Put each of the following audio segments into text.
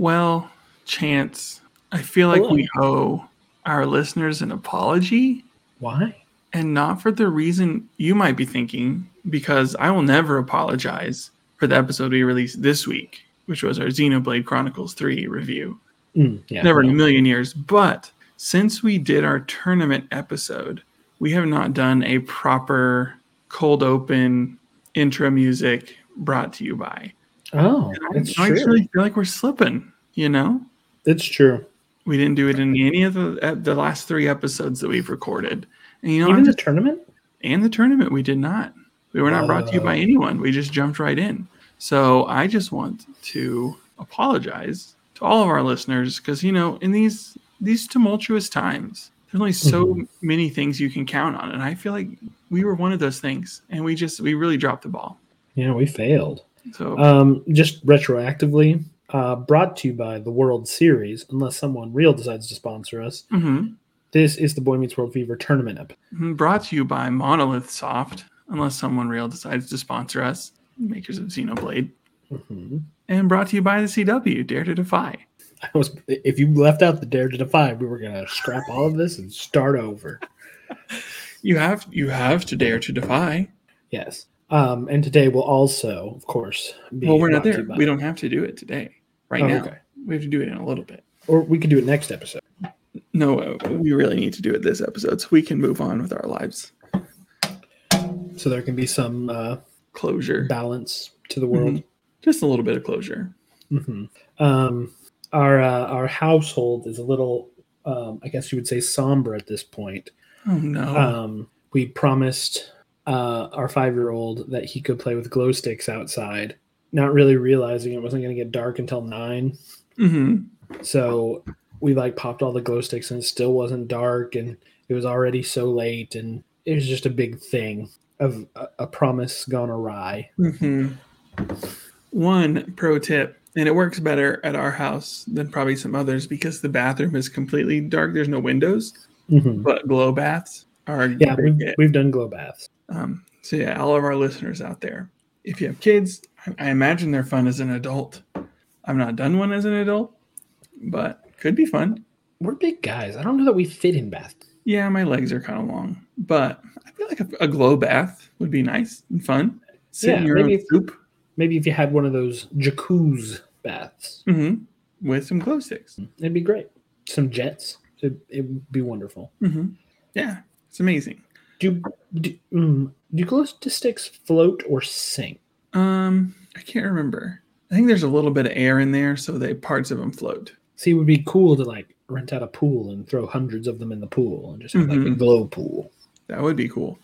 Well, Chance, I feel like we owe our listeners an apology. Why? And not for the reason you might be thinking, because I will never apologize for the episode we released this week, which was our Xenoblade Chronicles 3 review. Never in a million years. But since we did our tournament episode, we have not done a proper cold open intro music brought to you by. Oh, that's true. I just really feel like we're slipping, you know? It's true. We didn't do it in any of the last three episodes that we've recorded. And, you know, even the tournament? And the tournament, we did not. We were not brought to you by anyone. We just jumped right in. So I just want to apologize to all of our listeners because, you know, in these tumultuous times, there's only so many things you can count on. And I feel like we were one of those things. And we really dropped the ball. Yeah, we failed. So just retroactively, brought to you by the World Series, unless someone real decides to sponsor us. Mm-hmm. This is the Boy Meets World Fever tournament episode. Brought to you by Monolith Soft, unless someone real decides to sponsor us. Makers of Xenoblade. Mm-hmm. And brought to you by the CW, Dare to Defy. If you left out the Dare to Defy, we were going to scrap all of this and start over. You have to dare to defy. Yes. And today will also, of course, be... Well, we're not there. We don't have to do it today. Right now. Okay. We have to do it in a little bit. Or we could do it next episode. No, we really need to do it this episode so we can move on with our lives. So there can be some closure. Balance to the world. Mm-hmm. Just a little bit of closure. Mm-hmm. Our household is a little, I guess you would say, somber at this point. Oh, no. We promised... our 5-year-old that he could play with glow sticks outside, not really realizing it wasn't going to get dark until 9. Mm-hmm. So we popped all the glow sticks and it still wasn't dark and it was already so late and it was just a big thing of a promise gone awry. Mm-hmm. One pro tip, and it works better at our house than probably some others because the bathroom is completely dark. There's no windows, but glow baths are... Yeah, we've done glow baths. So yeah, all of our listeners out there, if you have kids, I imagine they're fun as an adult. I've not done one as an adult, but could be fun. We're big guys. I don't know that we fit in baths. Yeah, my legs are kind of long, but I feel like a glow bath would be nice and fun. Sit in your own soup. Maybe if you had one of those jacuzzi baths. Mm-hmm. With some glow sticks. It'd be great. Some jets. It would be wonderful. Mm-hmm. Yeah, it's amazing. Do glow sticks float or sink? I can't remember. I think there's a little bit of air in there, so parts of them float. See, it would be cool to rent out a pool and throw hundreds of them in the pool and just have a glow pool. That would be cool.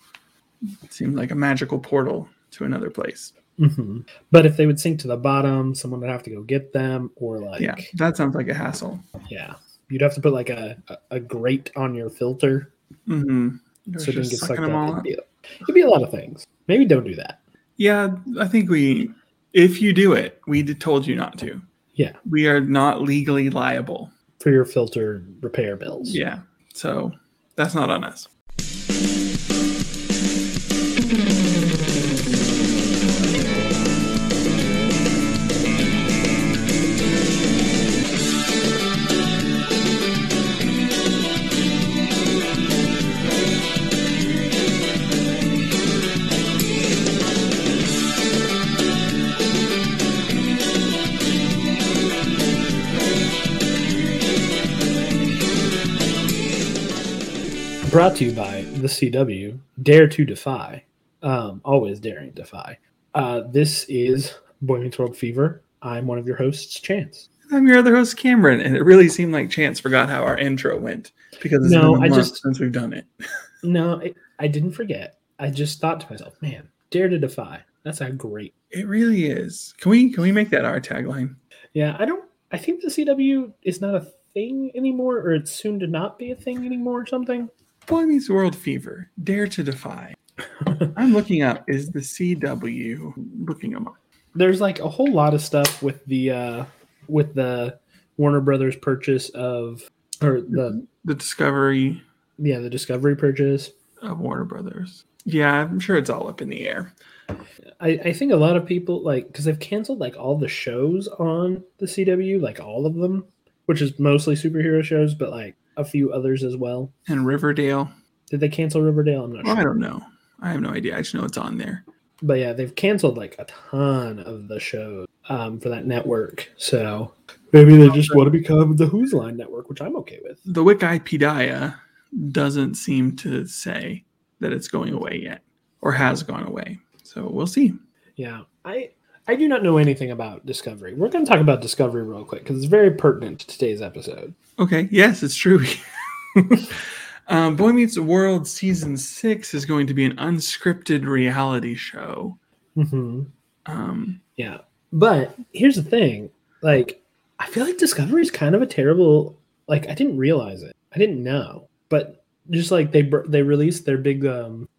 It seemed like a magical portal to another place. Mm-hmm. But if they would sink to the bottom, someone would have to go get them, or yeah, that sounds like a hassle. Yeah, you'd have to put a grate on your filter. Mm-hmm. So it gets sucked up. It'd be a lot of things. Maybe don't do that. Yeah, I think if you do it, we told you not to. Yeah. We are not legally liable. For your filter repair bills. Yeah. So that's not on us. Brought to you by the CW, Dare to Defy, always daring to defy. This is Boy Meets World Fever. I'm one of your hosts, Chance. I'm your other host, Cameron, and it really seemed like Chance forgot how our intro went because it's been a month since we've done it. I didn't forget. I just thought to myself, man, Dare to Defy. That's a great... It really is. Can we make that our tagline? Yeah, I think the CW is not a thing anymore, or it's soon to not be a thing anymore or something. Boy Meets World Fever, Dare to Defy. I'm looking up, is the CW looking them up? There's a whole lot of stuff with the Warner Brothers purchase of, or the Discovery. Yeah, the Discovery purchase of Warner Brothers. Yeah, I'm sure it's all up in the air. I think a lot of people, like, because they've canceled, like, all the shows on the CW, like, all of them, which is mostly superhero shows, but, like, a few others as well. And Riverdale. Did they cancel Riverdale? I'm not sure. I don't know. I have no idea. I just know it's on there. But, yeah, they've canceled, like, a ton of the shows for that network. So maybe they just want to become the Who's Line network, which I'm okay with. The Wikipedia doesn't seem to say that it's going away yet or has gone away. So we'll see. Yeah, I do not know anything about Discovery. We're going to talk about Discovery real quick because it's very pertinent to today's episode. Okay, yes, it's true. Boy Meets World Season 6 is going to be an unscripted reality show. Mm-hmm. Yeah, but here's the thing. Like, I feel like Discovery is kind of a terrible... Like, I didn't realize it. I didn't know. But just like they released their big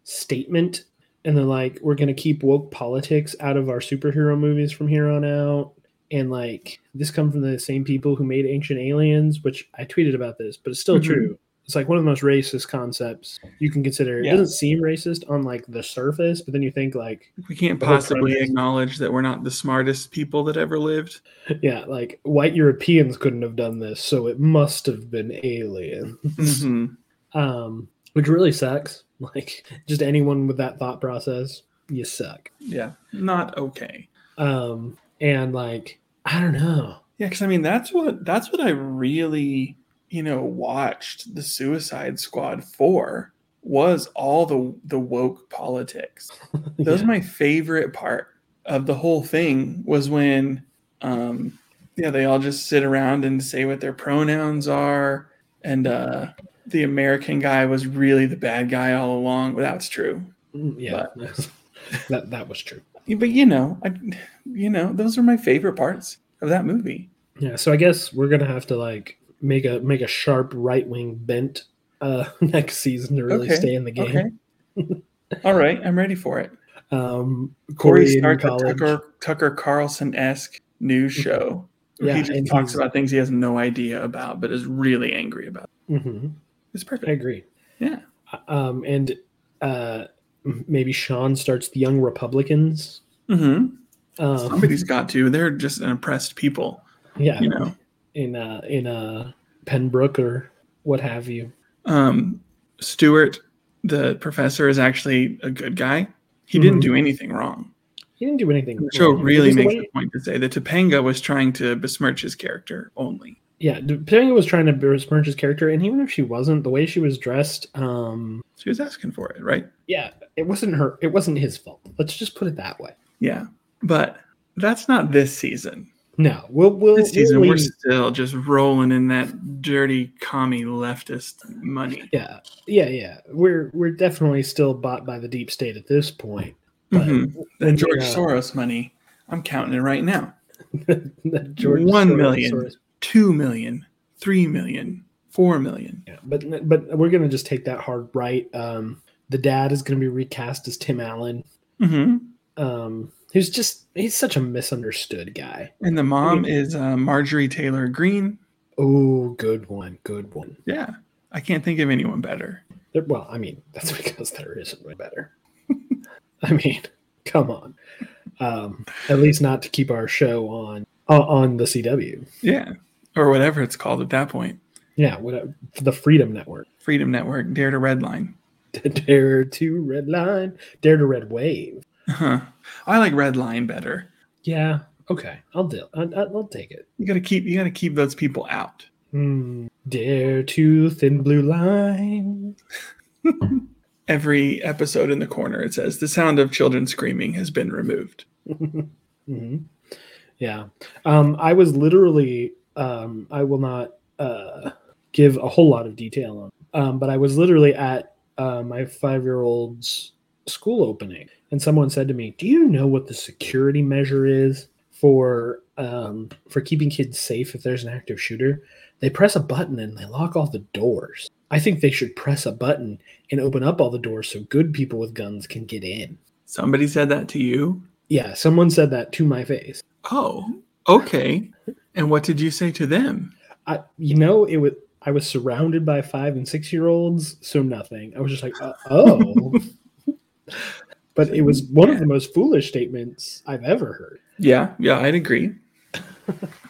statement. And they're like, we're going to keep woke politics out of our superhero movies from here on out. And like, this comes from the same people who made Ancient Aliens, which I tweeted about this, but it's still true. It's like one of the most racist concepts you can consider. Yeah. It doesn't seem racist on like the surface, but then you think like... We can't possibly acknowledge that we're not the smartest people that ever lived. Yeah, like white Europeans couldn't have done this, so it must have been aliens. Mm-hmm. Which really sucks. Like, just anyone with that thought process, you suck. Yeah, not okay. And like, I don't know. Yeah, because I mean, that's what I really, you know, watched the Suicide Squad for, was all the woke politics. That was my favorite part of the whole thing, was when, they all just sit around and say what their pronouns are, and the American guy was really the bad guy all along. Well, that's true. Yeah, but that was true. But you know, those are my favorite parts of that movie. Yeah, so I guess we're gonna have to like make a sharp right wing bent next season to really stay in the game. Okay. All right, I'm ready for it. Corey starts a Tucker Carlson-esque news show. Yeah, he just talks about things he has no idea about, but is really angry about. Mm-hmm. It's perfect. I agree. Yeah. And maybe Sean starts the Young Republicans. Mm-hmm. Somebody's got to. They're just an oppressed people. Yeah. You know, in Penbrook or what have you. Stewart, the professor, is actually a good guy. He didn't do anything wrong. He didn't do anything. The show really makes the point to say that Topanga was trying to besmirch his character only. Yeah, Topanga was trying to besmirch his character, and even if she wasn't, the way she was dressed, she was asking for it, right? Yeah, it wasn't her. It wasn't his fault. Let's just put it that way. Yeah, but that's not this season. No, we're still just rolling in that dirty commie leftist money. Yeah. We're definitely still bought by the deep state at this point. But the George Soros money, I'm counting it right now. The George 1 million. 2 million, 3 million, 4 million. Yeah, but we're gonna just take that hard right. The dad is gonna be recast as Tim Allen. Mm-hmm. He's such a misunderstood guy. And the mom is Marjorie Taylor Greene. Oh, good one. Yeah, I can't think of anyone better. Well, I mean, that's because there isn't one better. I mean, come on. At least not to keep our show on the CW. Yeah. Or whatever it's called at that point. Yeah, whatever. The Freedom Network. Freedom Network. Dare to Red Line. Dare to Red Wave. Uh-huh. I like Red Line better. Yeah. Okay. I'll take it. You gotta keep those people out. Dare to Thin Blue Line. Every episode in the corner, it says the sound of children screaming has been removed. Mm-hmm. Yeah. I was literally, I will not give a whole lot of detail on it, but I was literally at my 5-year-old's school opening, and someone said to me, do you know what the security measure is for keeping kids safe if there's an active shooter? They press a button and they lock all the doors. I think they should press a button and open up all the doors so good people with guns can get in. Somebody said that to you? Yeah, someone said that to my face. Oh, okay. And what did you say to them? I was surrounded by 5 and 6-year-olds, so nothing. I was just like, oh. But it was one of the most foolish statements I've ever heard. Yeah, I'd agree.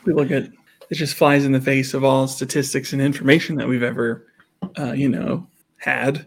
We look at it, just flies in the face of all statistics and information that we've ever, had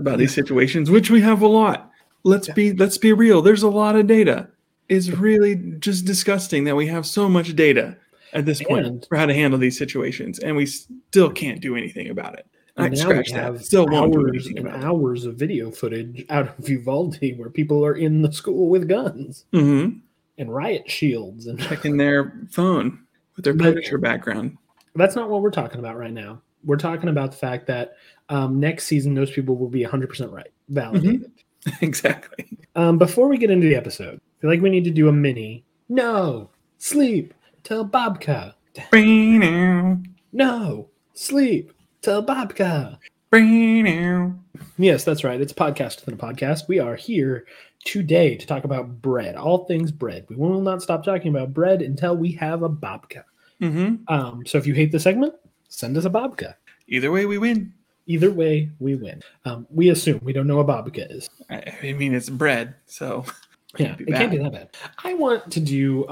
about these situations, which we have a lot. Let's be real. There's a lot of data. It's really just disgusting that we have so much data at this point for how to handle these situations, and we still can't do anything about it. I scratched that. Still won't do anything about it. Hours of video footage out of Uvalde where people are in the school with guns and riot shields and checking their phone with their Predator background. That's not what we're talking about right now. We're talking about the fact that next season those people will be 100% right, validated. Mm-hmm. Exactly. Before we get into the episode, I feel like we need to do a mini. No, sleep, tell Babka. No, sleep, tell Babka. Yes, that's right. It's a podcast within a podcast. We are here today to talk about bread, all things bread. We will not stop talking about bread until we have a Babka. Mm-hmm. So if you hate the segment, send us a Babka. Either way, we win. We assume. We don't know what Babka is. I mean, it's bread, so... Yeah, it can't be that bad. I want to do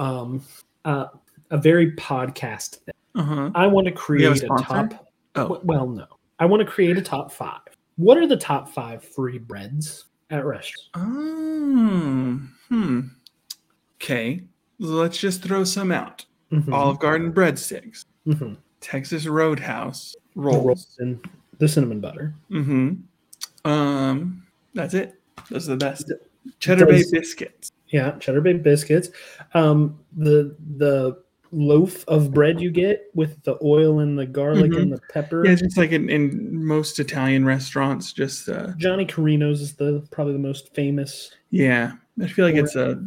a very podcast thing. Uh-huh. I want to create a top... Oh. Well, no. I want to create a top 5. What are the top 5 free breads at restaurants? Okay. Let's just throw some out. Mm-hmm. Olive Garden breadsticks. Mm-hmm. Texas Roadhouse rolls. And the cinnamon butter. Mm-hmm. That's it. Those are the best. Cheddar Bay biscuits. Yeah, Cheddar Bay biscuits. The loaf of bread you get with the oil and the garlic and the pepper. Yeah, just like in most Italian restaurants. Just Johnny Carino's is probably the most famous. Yeah, I feel like it's a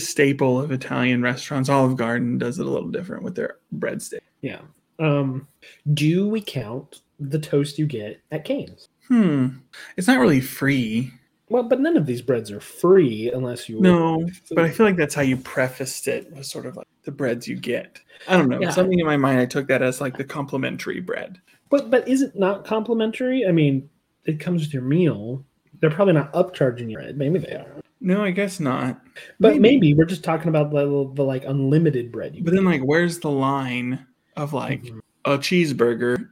staple of Italian restaurants. Olive Garden does it a little different with their breadstick. Yeah. Do we count the toast you get at Cane's? It's not really free. Well, but none of these breads are free unless you... No, but I feel like that's how you prefaced it, was sort of like the breads you get. I don't know. Yeah. Something in my mind, I took that as like the complimentary bread. But is it not complimentary? I mean, it comes with your meal. They're probably not upcharging your bread. Maybe they are. No, I guess not. But maybe we're just talking about the like unlimited bread. Then like, where's the line of like a cheeseburger?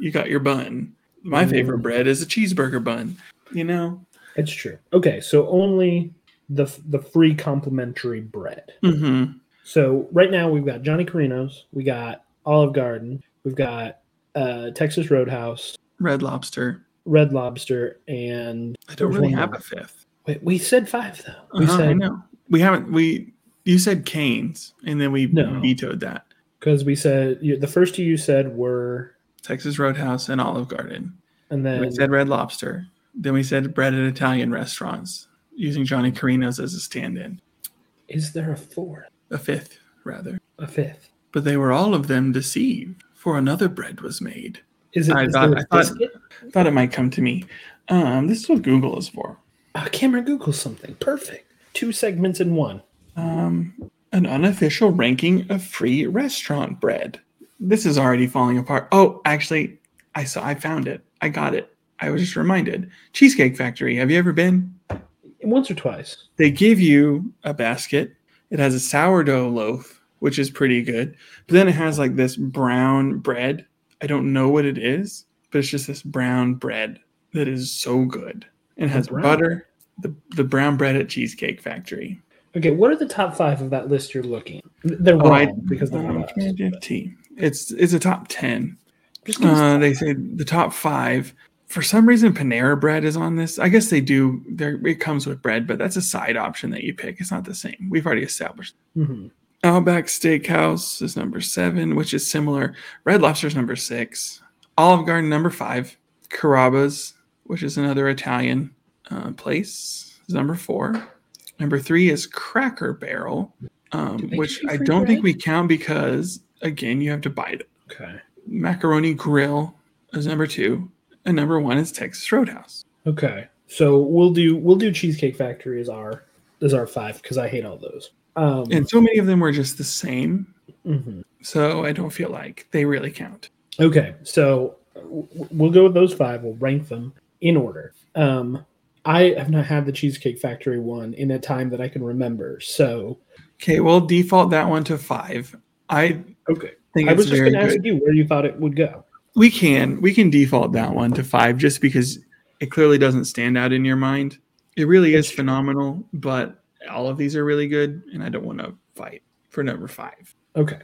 You got your bun. My favorite bread is a cheeseburger bun, you know? It's true. Okay, so only the free complimentary bread. Mm-hmm. So right now we've got Johnny Carino's, we got Olive Garden, we've got Texas Roadhouse, Red Lobster, and I don't really have a fifth. Wait, we said 5 though. I know we haven't. You said Cane's, and then we vetoed that because we said the first two you said were Texas Roadhouse and Olive Garden, and then we said Red Lobster. Then we said bread at Italian restaurants, using Johnny Carino's as a stand-in. Is there a 4th? A 5th, rather. A 5th. But they were all of them deceived, for another bread was made. I thought it might come to me. This is what Google is for. Cameron Googles something. Perfect. 2 segments in one. An unofficial ranking of free restaurant bread. This is already falling apart. Oh, actually, I found it. I got it. I was just reminded. Cheesecake Factory. Have you ever been? Once or twice. They give you a basket. It has a sourdough loaf, which is pretty good. But then it has like this brown bread. I don't know what it is, but it's just this brown bread that is so good. It has butter. The brown bread at Cheesecake Factory. Okay, what are the top 5 of that list you're looking at? They're wrong because they're not. It's a top 10. They say the top 5. For some reason, Panera bread is on this. I guess they do. It comes with bread, but that's a side option that you pick. It's not the same. We've already established. Mm-hmm. Outback Steakhouse is number 7, which is similar. Red Lobster's number 6. Olive Garden, number 5. Carrabba's, which is another Italian place, is number 4. Number 3 is Cracker Barrel, which I don't think we count because, again, you have to buy it. Okay. Macaroni Grill is number 2. And number 1 is Texas Roadhouse. Okay, so we'll do Cheesecake Factory as our 5 because I hate all those. And so many of them were just the same, so I don't feel like they really count. Okay, so we'll go with those 5. We'll rank them in order. I have not had the Cheesecake Factory one in a time that I can remember. So, okay, we'll default that one to 5. I was just going to ask you where you thought it would go. We can default that one to 5 just because it clearly doesn't stand out in your mind. It really is phenomenal, but all of these are really good, and I don't want to fight for number 5. Okay.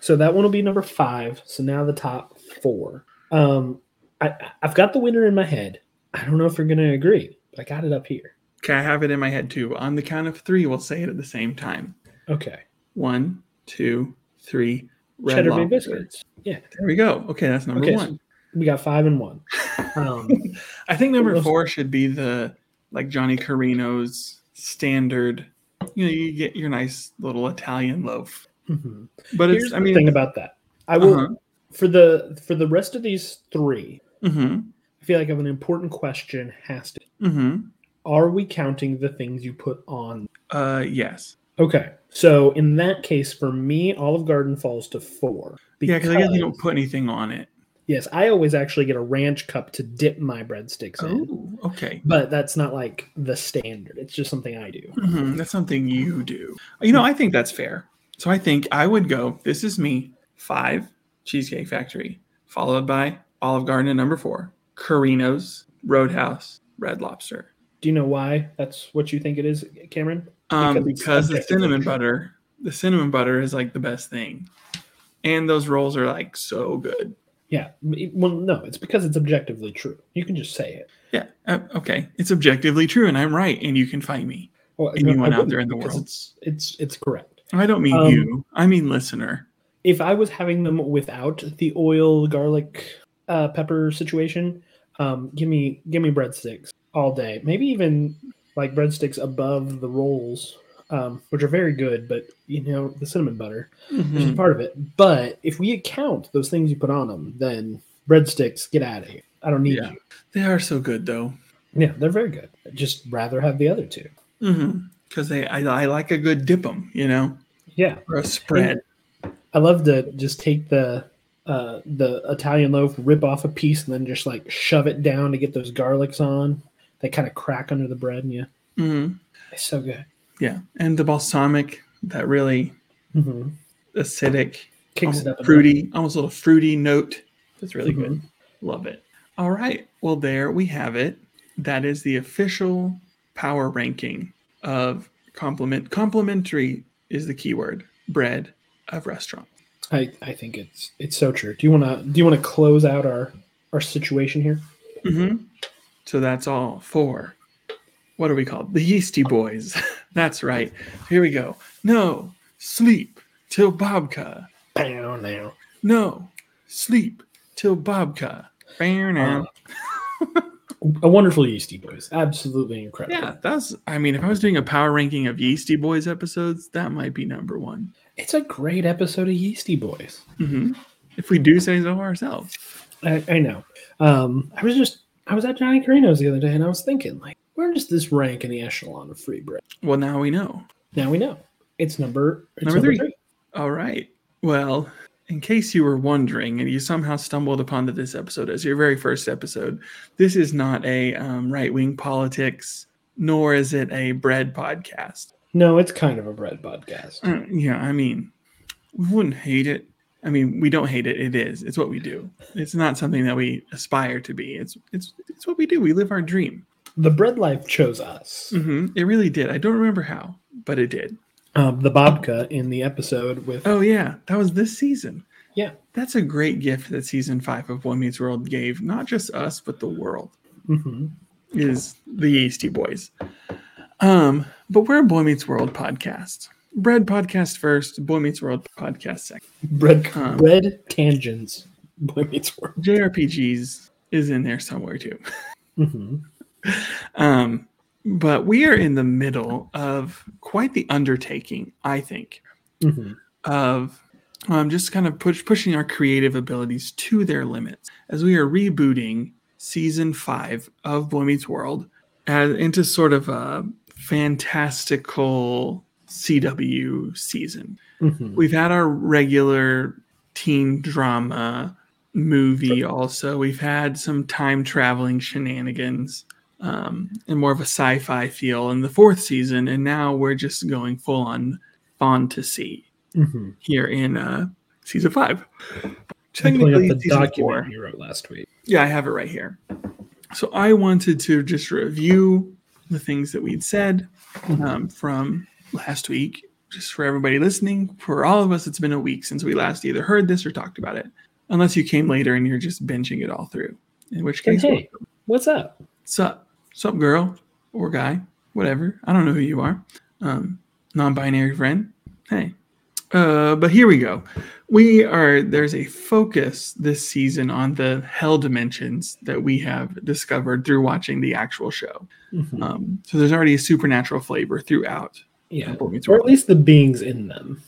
So that one will be number 5. So now the top 4. I've got the winner in my head. I don't know if you're going to agree, but I got it up here. Okay, I have it in my head too. On the count of 3, we'll say it at the same time. Okay. 1, 2, 3. Red Cheddar Bay Biscuits. Yeah. There we go. Okay, that's number 1. So we got 5 and 1. I think number 4 should be the like Johnny Carino's standard. You know, you get your nice little Italian loaf. Mm-hmm. But here's the thing about that. I will for the rest of these 3. Mm-hmm. I feel like an important question has to. Mm-hmm. Are we counting the things you put on? Yes. Okay. So in that case, for me, Olive Garden falls to 4. Because I guess you don't put anything on it. Yes, I always actually get a ranch cup to dip my breadsticks in. Oh, okay. But that's not like the standard. It's just something I do. Mm-hmm. That's something you do. You know, I think that's fair. So I think I would go, this is me, 5, Cheesecake Factory, followed by Olive Garden at number 4, Carino's, Roadhouse, Red Lobster. Do you know why that's what you think it is, Cameron? Because the cinnamon butter is like the best thing. And those rolls are like so good. Yeah. Well, no, it's because it's objectively true. You can just say it. Yeah. Okay. It's objectively true and I'm right. And you can find me. Well, anyone out there in the world. It's correct. I don't mean you. I mean listener. If I was having them without the oil, garlic, pepper situation, give me breadsticks all day. Maybe even like breadsticks above the rolls, which are very good, but you know, the cinnamon butter is part of it. But if we account those things you put on them, then breadsticks, get out of here. I don't need you. They are so good though. Yeah, they're very good. I'd just rather have the other 2. Because I like a good dip 'em, you know? Yeah. Or a spread. And I love to just take the Italian loaf, rip off a piece, and then just like shove it down to get those garlics on. They kind of crack under the bread, and it's so good. Yeah, and the balsamic, that really acidic, kicks it up, fruity, almost a little fruity note. That's really good. Love it. All right, well, there we have it. That is the official power ranking of complimentary is the keyword bread of restaurant. I think it's so true. Do you want to close out our situation here? Mm-hmm. So that's all for, what are we called? The Yeasty Boys. That's right. Here we go. No sleep till babka. Bow now. No sleep till babka. Bow now. A wonderful Yeasty Boys. Absolutely incredible. Yeah, if I was doing a power ranking of Yeasty Boys episodes, that might be number 1. It's a great episode of Yeasty Boys. Mm-hmm. If we do say so ourselves. I know. I was at Johnny Carino's the other day, and I was thinking, like, where does this rank in the echelon of free bread? Well, now we know. It's number 3. All right. Well, in case you were wondering and you somehow stumbled upon this episode as your very first episode, this is not a right-wing politics, nor is it a bread podcast. No, it's kind of a bread podcast. We wouldn't hate it. We don't hate it. It is. It's what we do. It's not something that we aspire to be. It's what we do. We live our dream. The bread life chose us. Mm-hmm. It really did. I don't remember how, but it did. The babka in the episode with... Oh, yeah. That was this season. Yeah. That's a great gift that season 5 of Boy Meets World gave, not just us, but the world, is the Yeasty Boys. But we're a Boy Meets World podcast. Bread podcast first, Boy Meets World podcast second. Bread tangents, Boy Meets World. JRPGs is in there somewhere too. But we are in the middle of quite the undertaking, I think, of just kind of pushing our creative abilities to their limits as we are rebooting season 5 of Boy Meets World into sort of a fantastical CW season. We've had our regular teen drama movie. Also, we've had some time traveling shenanigans. and more of a sci-fi feel in the fourth season. And now we're just going full on fantasy here in season 5. Technically, the document 4. You wrote last week. Yeah, I have it right here. So I wanted to just review the things that we'd said from last week, just for everybody listening. For all of us, it's been a week since we last either heard this or talked about it, unless you came later and you're just binging it all through, in which case, hey, what's up? Sup, girl or guy, whatever. I don't know who you are. Non-binary friend. Hey. But here we go. There's a focus this season on the hell dimensions that we have discovered through watching the actual show. So there's already a supernatural flavor throughout. Yeah, or at least the beings in them.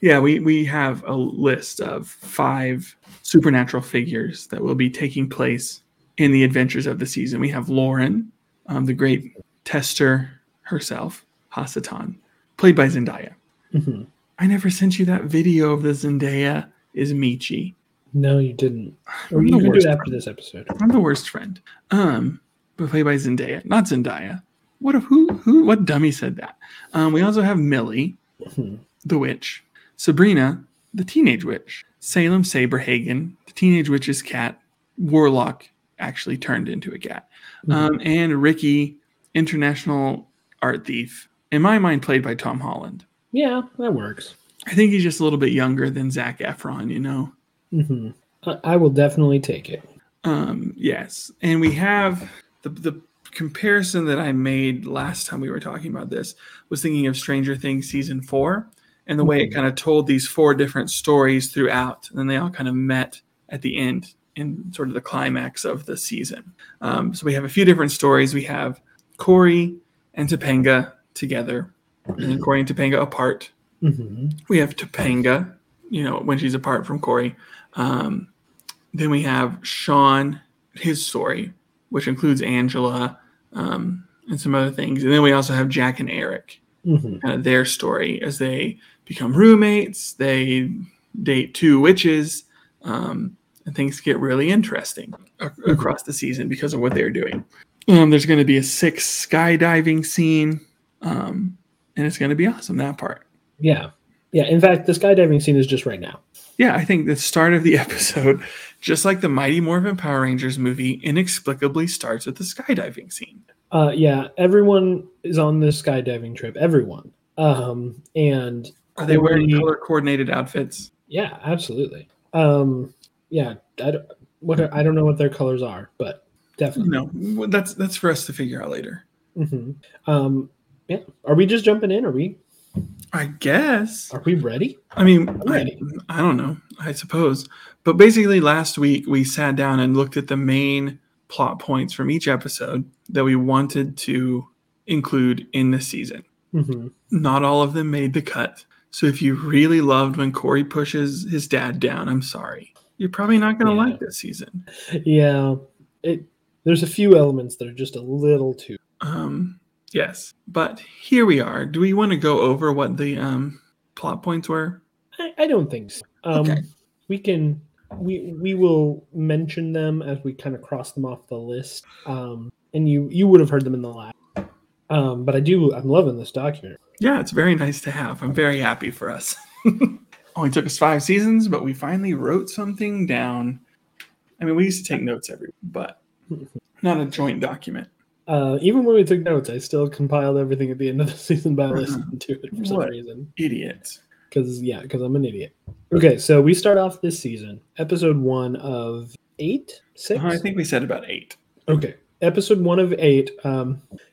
Yeah, we have a list of 5 supernatural figures that will be taking place in the adventures of the season. We have Lauren, the great tester herself, Hasatan, played by Zendaya. I never sent you that video of the Zendaya is Michi. No, you didn't. Or you can do it after this episode. I'm the worst friend. But played by Zendaya, not Zendaya. What dummy said that? We also have Millie, the witch, Sabrina, the teenage witch, Salem Saberhagen, the teenage witch's cat, warlock actually turned into a cat, and Ricky, international art thief, in my mind played by Tom Holland. Yeah, that works. I think he's just a little bit younger than Zac Efron, you know? I will definitely take it. Yes, and we have the comparison that I made last time we were talking about this was thinking of Stranger Things season 4 and the way it kind of told these 4 different stories throughout, and then they all kind of met at the end in sort of the climax of the season. So we have a few different stories. We have Corey and Topanga together, and then Corey and Topanga apart. We have Topanga, you know, when she's apart from Corey. Then we have Sean, his story, which includes Angela and some other things. And then we also have Jack and Eric, kind of their story as they become roommates, they date 2 witches, and things get really interesting across the season because of what they're doing. There's going to be a 6th skydiving scene, and it's going to be awesome, that part. Yeah. In fact, the skydiving scene is just right now. Yeah, I think the start of the episode, just like the Mighty Morphin Power Rangers movie, inexplicably starts with the skydiving scene. Yeah, everyone is on this skydiving trip. Everyone. And are they wearing color-coordinated outfits? Yeah, absolutely. Yeah, I don't know what their colors are, but definitely. No, that's for us to figure out later. Yeah, are we just jumping in? Are we? I guess. Are we ready? I mean, I don't know, I suppose. But basically last week we sat down and looked at the main plot points from each episode that we wanted to include in the season. Not all of them made the cut. So if you really loved when Corey pushes his dad down, I'm sorry. You're probably not going to like this season. Yeah. There's a few elements that are just a little too... Yes, but here we are. Do we want to go over what the plot points were? I don't think so. Okay. We will mention them as we kind of cross them off the list. And you would have heard them in the last. But I'm loving this document. Yeah, it's very nice to have. I'm very happy for us. Only took us 5 seasons, but we finally wrote something down. I mean, we used to take notes every week, but not a joint document. Even when we took notes, I still compiled everything at the end of the season by listening to it for some reason. Idiot. Because I'm an idiot. Okay, so we start off this season. Episode 1 of 8? 6? I think we said about 8. Okay. Episode 1 of 8.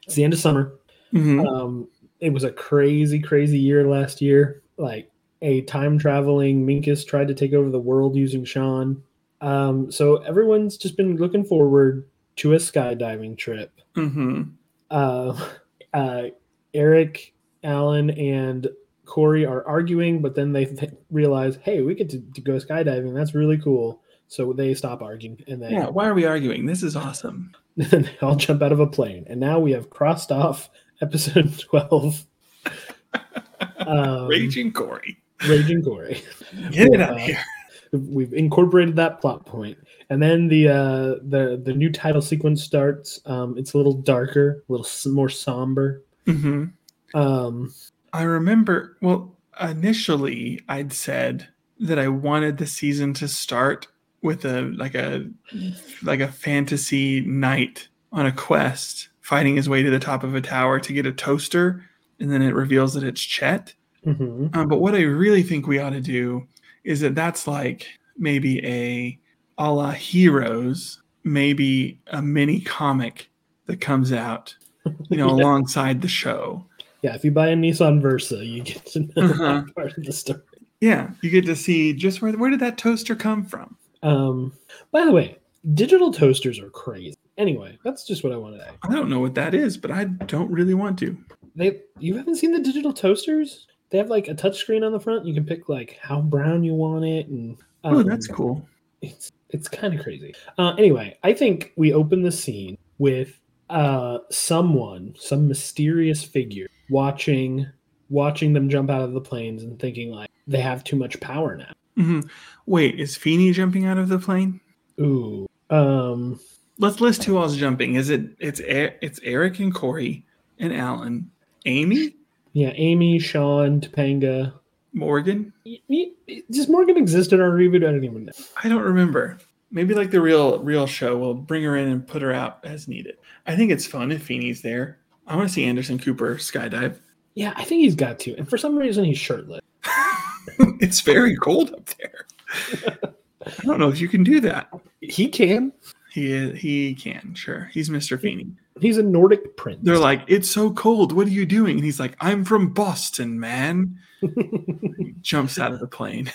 It's the end of summer. It was a crazy, crazy year last year. Like, a time-traveling Minkus tried to take over the world using Sean. So everyone's just been looking forward to a skydiving trip. Eric, Alan, and Corey are arguing, but then they realize, hey, we get to go skydiving. That's really cool. So they stop arguing. And then, why are we arguing? This is awesome. Then they all jump out of a plane. And now we have crossed off episode 12. Raging Corey. Get it out of here. We've incorporated that plot point, and then the new title sequence starts. It's a little darker, a little more somber. Mm-hmm. I remember. Well, initially, I'd said that I wanted the season to start with a fantasy knight on a quest, fighting his way to the top of a tower to get a toaster, and then it reveals that it's Chet. Mm-hmm. But what I really think we ought to do is that's like maybe a la Heroes, maybe a mini comic that comes out, yeah, alongside the show. Yeah, if you buy a Nissan Versa, you get to know that part of the story. Yeah, you get to see just where did that toaster come from. By the way, digital toasters are crazy. Anyway, that's just what I wanted to add. I don't know what that is, but I don't really want to. You haven't seen the digital toasters? They have like a touchscreen on the front. You can pick like how brown you want it, and that's cool. It's kind of crazy. Anyway, I think we open the scene with some mysterious figure watching them jump out of the planes and thinking like they have too much power now. Mm-hmm. Wait, is Feeney jumping out of the plane? Ooh. Let's list who all's jumping. Is it's Eric and Corey and Alan, Amy. Yeah, Amy, Sean, Topanga, Morgan. Does Morgan exist in our reboot? I don't even know. I don't remember. Maybe like the real show, we'll bring her in and put her out as needed. I think it's fun if Feeney's there. I want to see Anderson Cooper skydive. Yeah, I think he's got to. And for some reason, he's shirtless. It's very cold up there. I don't know if you can do that. He can. He can, sure. He's Mr. Feeney. He's a Nordic prince. They're like, it's so cold. What are you doing? And he's like, I'm from Boston, man. He jumps out of the plane.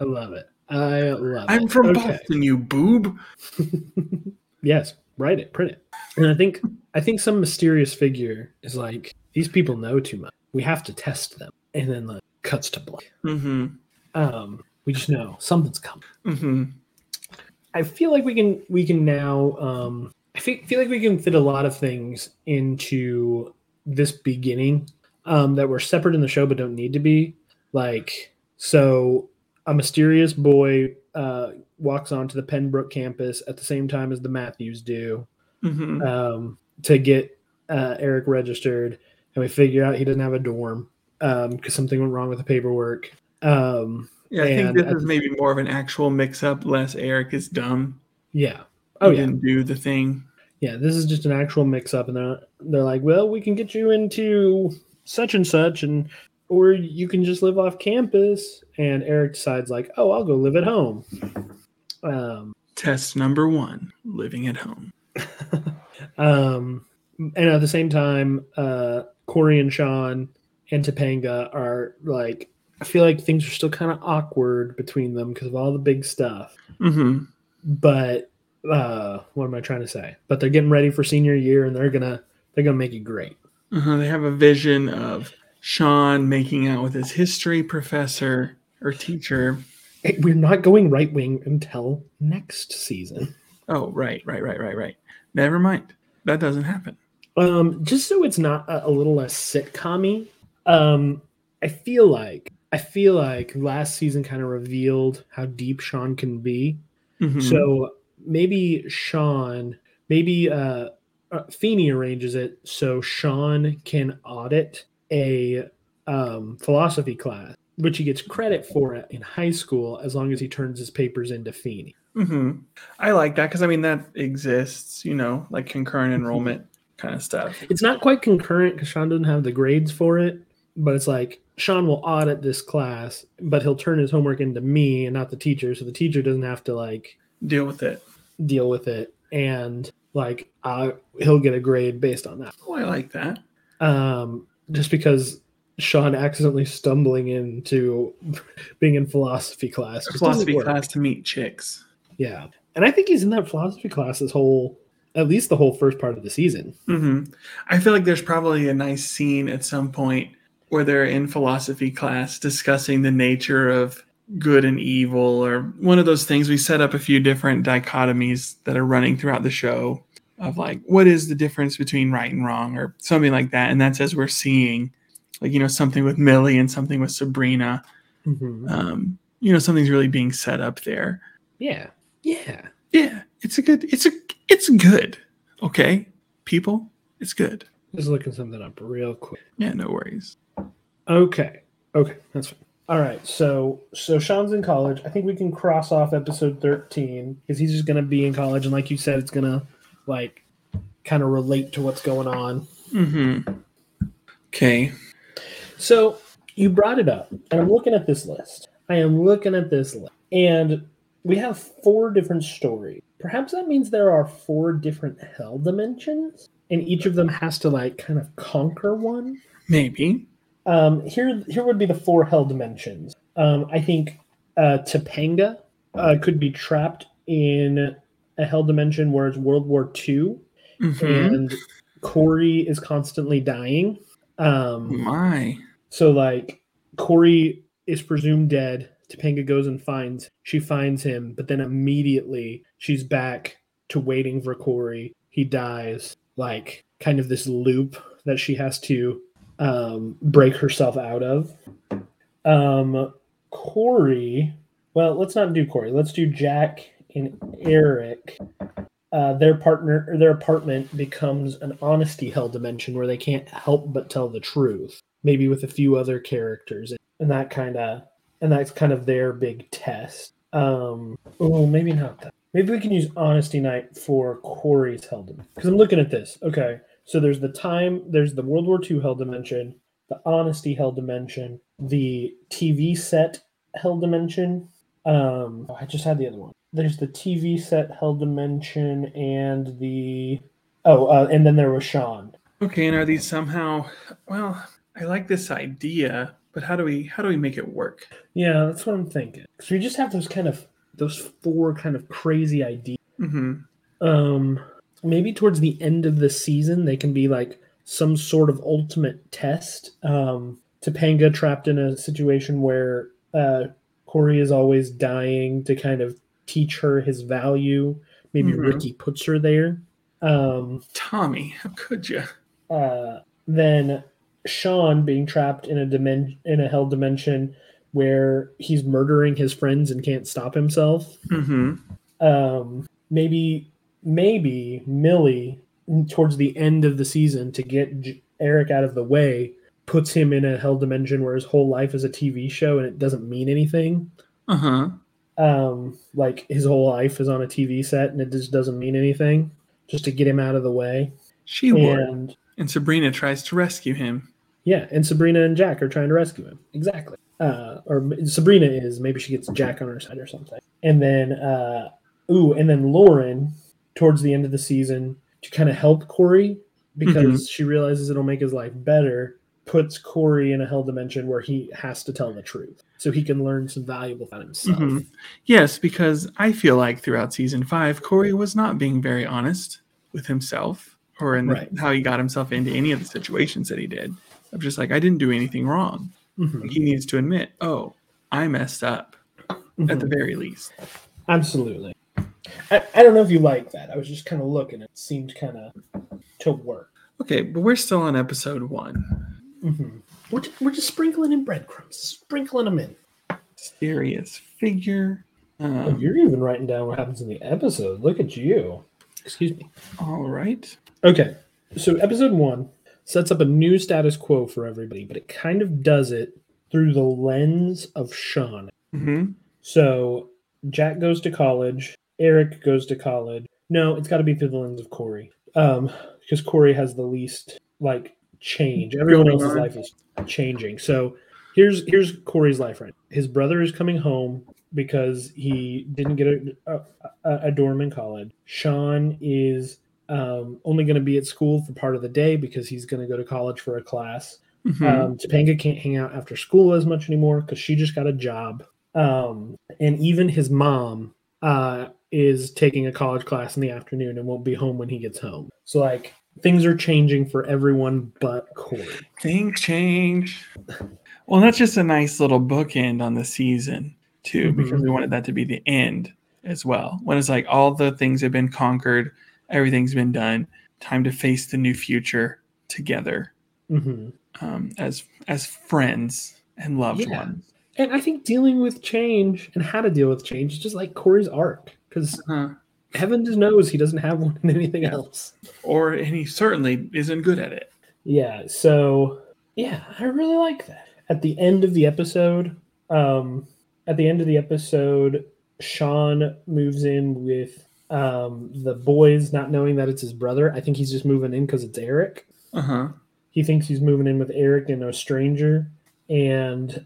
I love it. I'm from Boston, you boob. Yes, write it, print it. And I think some mysterious figure is like, these people know too much. We have to test them. And then like cuts to black. Mm-hmm. We just know something's coming. Mm-hmm. I feel like we can now. I feel like we can fit a lot of things into this beginning that were separate in the show but don't need to be. Like, so a mysterious boy walks onto the Penbrook campus at the same time as the Matthews do, mm-hmm, to get Eric registered, and we figure out he doesn't have a dorm because something went wrong with the paperwork. Yeah, I think this is maybe more of an actual mix-up, less Eric is dumb. Yeah. Oh, he didn't do the thing. Yeah, this is just an actual mix-up, and they're like, well, we can get you into such and such, and or you can just live off campus. And Eric decides, like, oh, I'll go live at home. Test number 1, living at home. And at the same time, Corey and Sean and Topanga are like, I feel like things are still kind of awkward between them because of all the big stuff. Mm-hmm. But what am I trying to say? But they're getting ready for senior year, and they're gonna make it great. Uh-huh. They have a vision of Sean making out with his history professor or teacher. Hey, we're not going right wing until next season. Oh, right. Never mind. That doesn't happen. Just so it's not a little less sitcom-y. I feel like last season kind of revealed how deep Sean can be. Mm-hmm. So Feeney arranges it so Sean can audit a philosophy class, which he gets credit for in high school as long as he turns his papers into Feeney. Mm-hmm. I like that because, I mean, that exists, like concurrent enrollment kind of stuff. It's not quite concurrent because Sean doesn't have the grades for it, but it's like, Sean will audit this class, but he'll turn his homework into me and not the teacher. So the teacher doesn't have to deal with it. And like, he'll get a grade based on that. Oh, I like that. Just because Sean accidentally stumbling into being in philosophy class. Philosophy class to meet chicks. Yeah. And I think he's in that philosophy class at least the whole first part of the season. Mm-hmm. I feel like there's probably a nice scene at some point where they're in philosophy class discussing the nature of good and evil, or one of those things. We set up a few different dichotomies that are running throughout the show of like, what is the difference between right and wrong or something like that. And that's as we're seeing, like, something with Millie and something with Sabrina. Mm-hmm. you know, something's really being set up there. Yeah. Yeah. Yeah. It's good. Okay. People, it's good. Just looking something up real quick. Yeah, no worries. Okay. That's fine. All right, so Sean's in college. I think we can cross off episode 13 because he's just going to be in college, and like you said, it's going to like kind of relate to what's going on. Mm-hmm. Okay. So you brought it up, and I'm looking at this list. And we have 4 different stories. Perhaps that means there are 4 different hell dimensions, and each of them has to like kind of conquer one. Maybe. Here would be the 4 hell dimensions. I think Topanga could be trapped in a hell dimension where it's World War II, mm-hmm. and Corey is constantly dying. So like Corey is presumed dead. Topanga goes and finds him, but then immediately she's back to waiting for Corey. He dies. Like kind of this loop that she has to break herself out of. Corey. Well, let's not do Corey. Let's do Jack and Eric. Their apartment becomes an honesty hell dimension where they can't help but tell the truth. Maybe with a few other characters, and that's kind of their big test. Maybe not that. Maybe we can use Honesty Night for Corey's hell dimension. Because I'm looking at this. Okay. So there's the time, there's the World War II hell dimension, the honesty hell dimension, the TV set hell dimension. I just had the other one. There's the TV set hell dimension and the... and then there was Sean. Okay, and are these somehow... Well, I like this idea, but how do we make it work? Yeah, that's what I'm thinking. Because we just have those 4 kind of crazy ideas. Mm-hmm. Maybe towards the end of the season, they can be like some sort of ultimate test. Topanga trapped in a situation where Corey is always dying to kind of teach her his value. Maybe mm-hmm. Ricky puts her there. Tommy, how could you? Then Sean being trapped in a hell dimension where he's murdering his friends and can't stop himself. Mm-hmm. Maybe Millie, towards the end of the season, to get Eric out of the way, puts him in a hell dimension where his whole life is a TV show and it doesn't mean anything. Uh-huh. Like, his whole life is on a TV set and it just doesn't mean anything, just to get him out of the way. She would. And Sabrina tries to rescue him. Yeah, and Sabrina and Jack are trying to rescue him. Exactly. Or Sabrina is. Maybe she gets Jack on her side or something. And then, and then Lauren... towards the end of the season, to kind of help Corey because mm-hmm. she realizes it'll make his life better, puts Corey in a hell dimension where he has to tell the truth so he can learn some valuable about himself. Mm-hmm. Yes, because I feel like throughout season 5, Corey was not being very honest with himself or in right. How he got himself into any of the situations that he did. I'm just like, I didn't do anything wrong. Mm-hmm. Like, he needs to admit, I messed up mm-hmm. at the very least. Absolutely. I don't know if you like that. I was just kind of looking. It seemed kind of to work. Okay, but we're still on episode 1. Mm-hmm. We're just sprinkling in breadcrumbs. Sprinkling them in. Serious figure. You're even writing down what happens in the episode. Look at you. Excuse me. All right. Okay, so episode 1 sets up a new status quo for everybody, but it kind of does it through the lens of Sean. Mm-hmm. So Jack goes to college. Eric goes to college. No, it's got to be through the lens of Corey. Because Corey has the least, like, change. Everyone else's life is changing. So here's Corey's life right now. His brother is coming home because he didn't get a dorm in college. Sean is only going to be at school for part of the day because he's going to go to college for a class. Mm-hmm. Topanga can't hang out after school as much anymore because she just got a job. And even his mom... is taking a college class in the afternoon and won't be home when he gets home. So, like, things are changing for everyone but Corey. Things change. Well, that's just a nice little bookend on the season, too, mm-hmm. because we wanted that to be the end as well. When it's like all the things have been conquered, everything's been done, time to face the new future together mm-hmm. As friends and loved ones. And I think dealing with change and how to deal with change is just like Corey's arc, because heaven just knows he doesn't have one in anything else. And he certainly isn't good at it. Yeah, so, yeah, I really like that. At the end of the episode, Sean moves in with the boys, not knowing that it's his brother. I think he's just moving in because it's Eric. He thinks he's moving in with Eric and a stranger. And,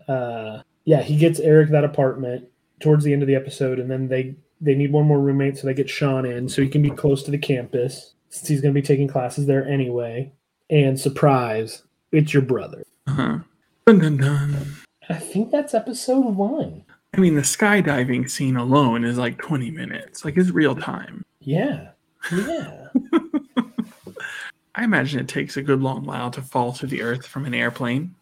yeah, he gets Eric that apartment towards the end of the episode, and then they need one more roommate, so they get Sean in so he can be close to the campus, since he's going to be taking classes there anyway. And surprise, it's your brother. Dun, dun, dun. I think that's episode 1. I mean, the skydiving scene alone is like 20 minutes. Like, it's real time. Yeah. Yeah. I imagine it takes a good long while to fall to the earth from an airplane.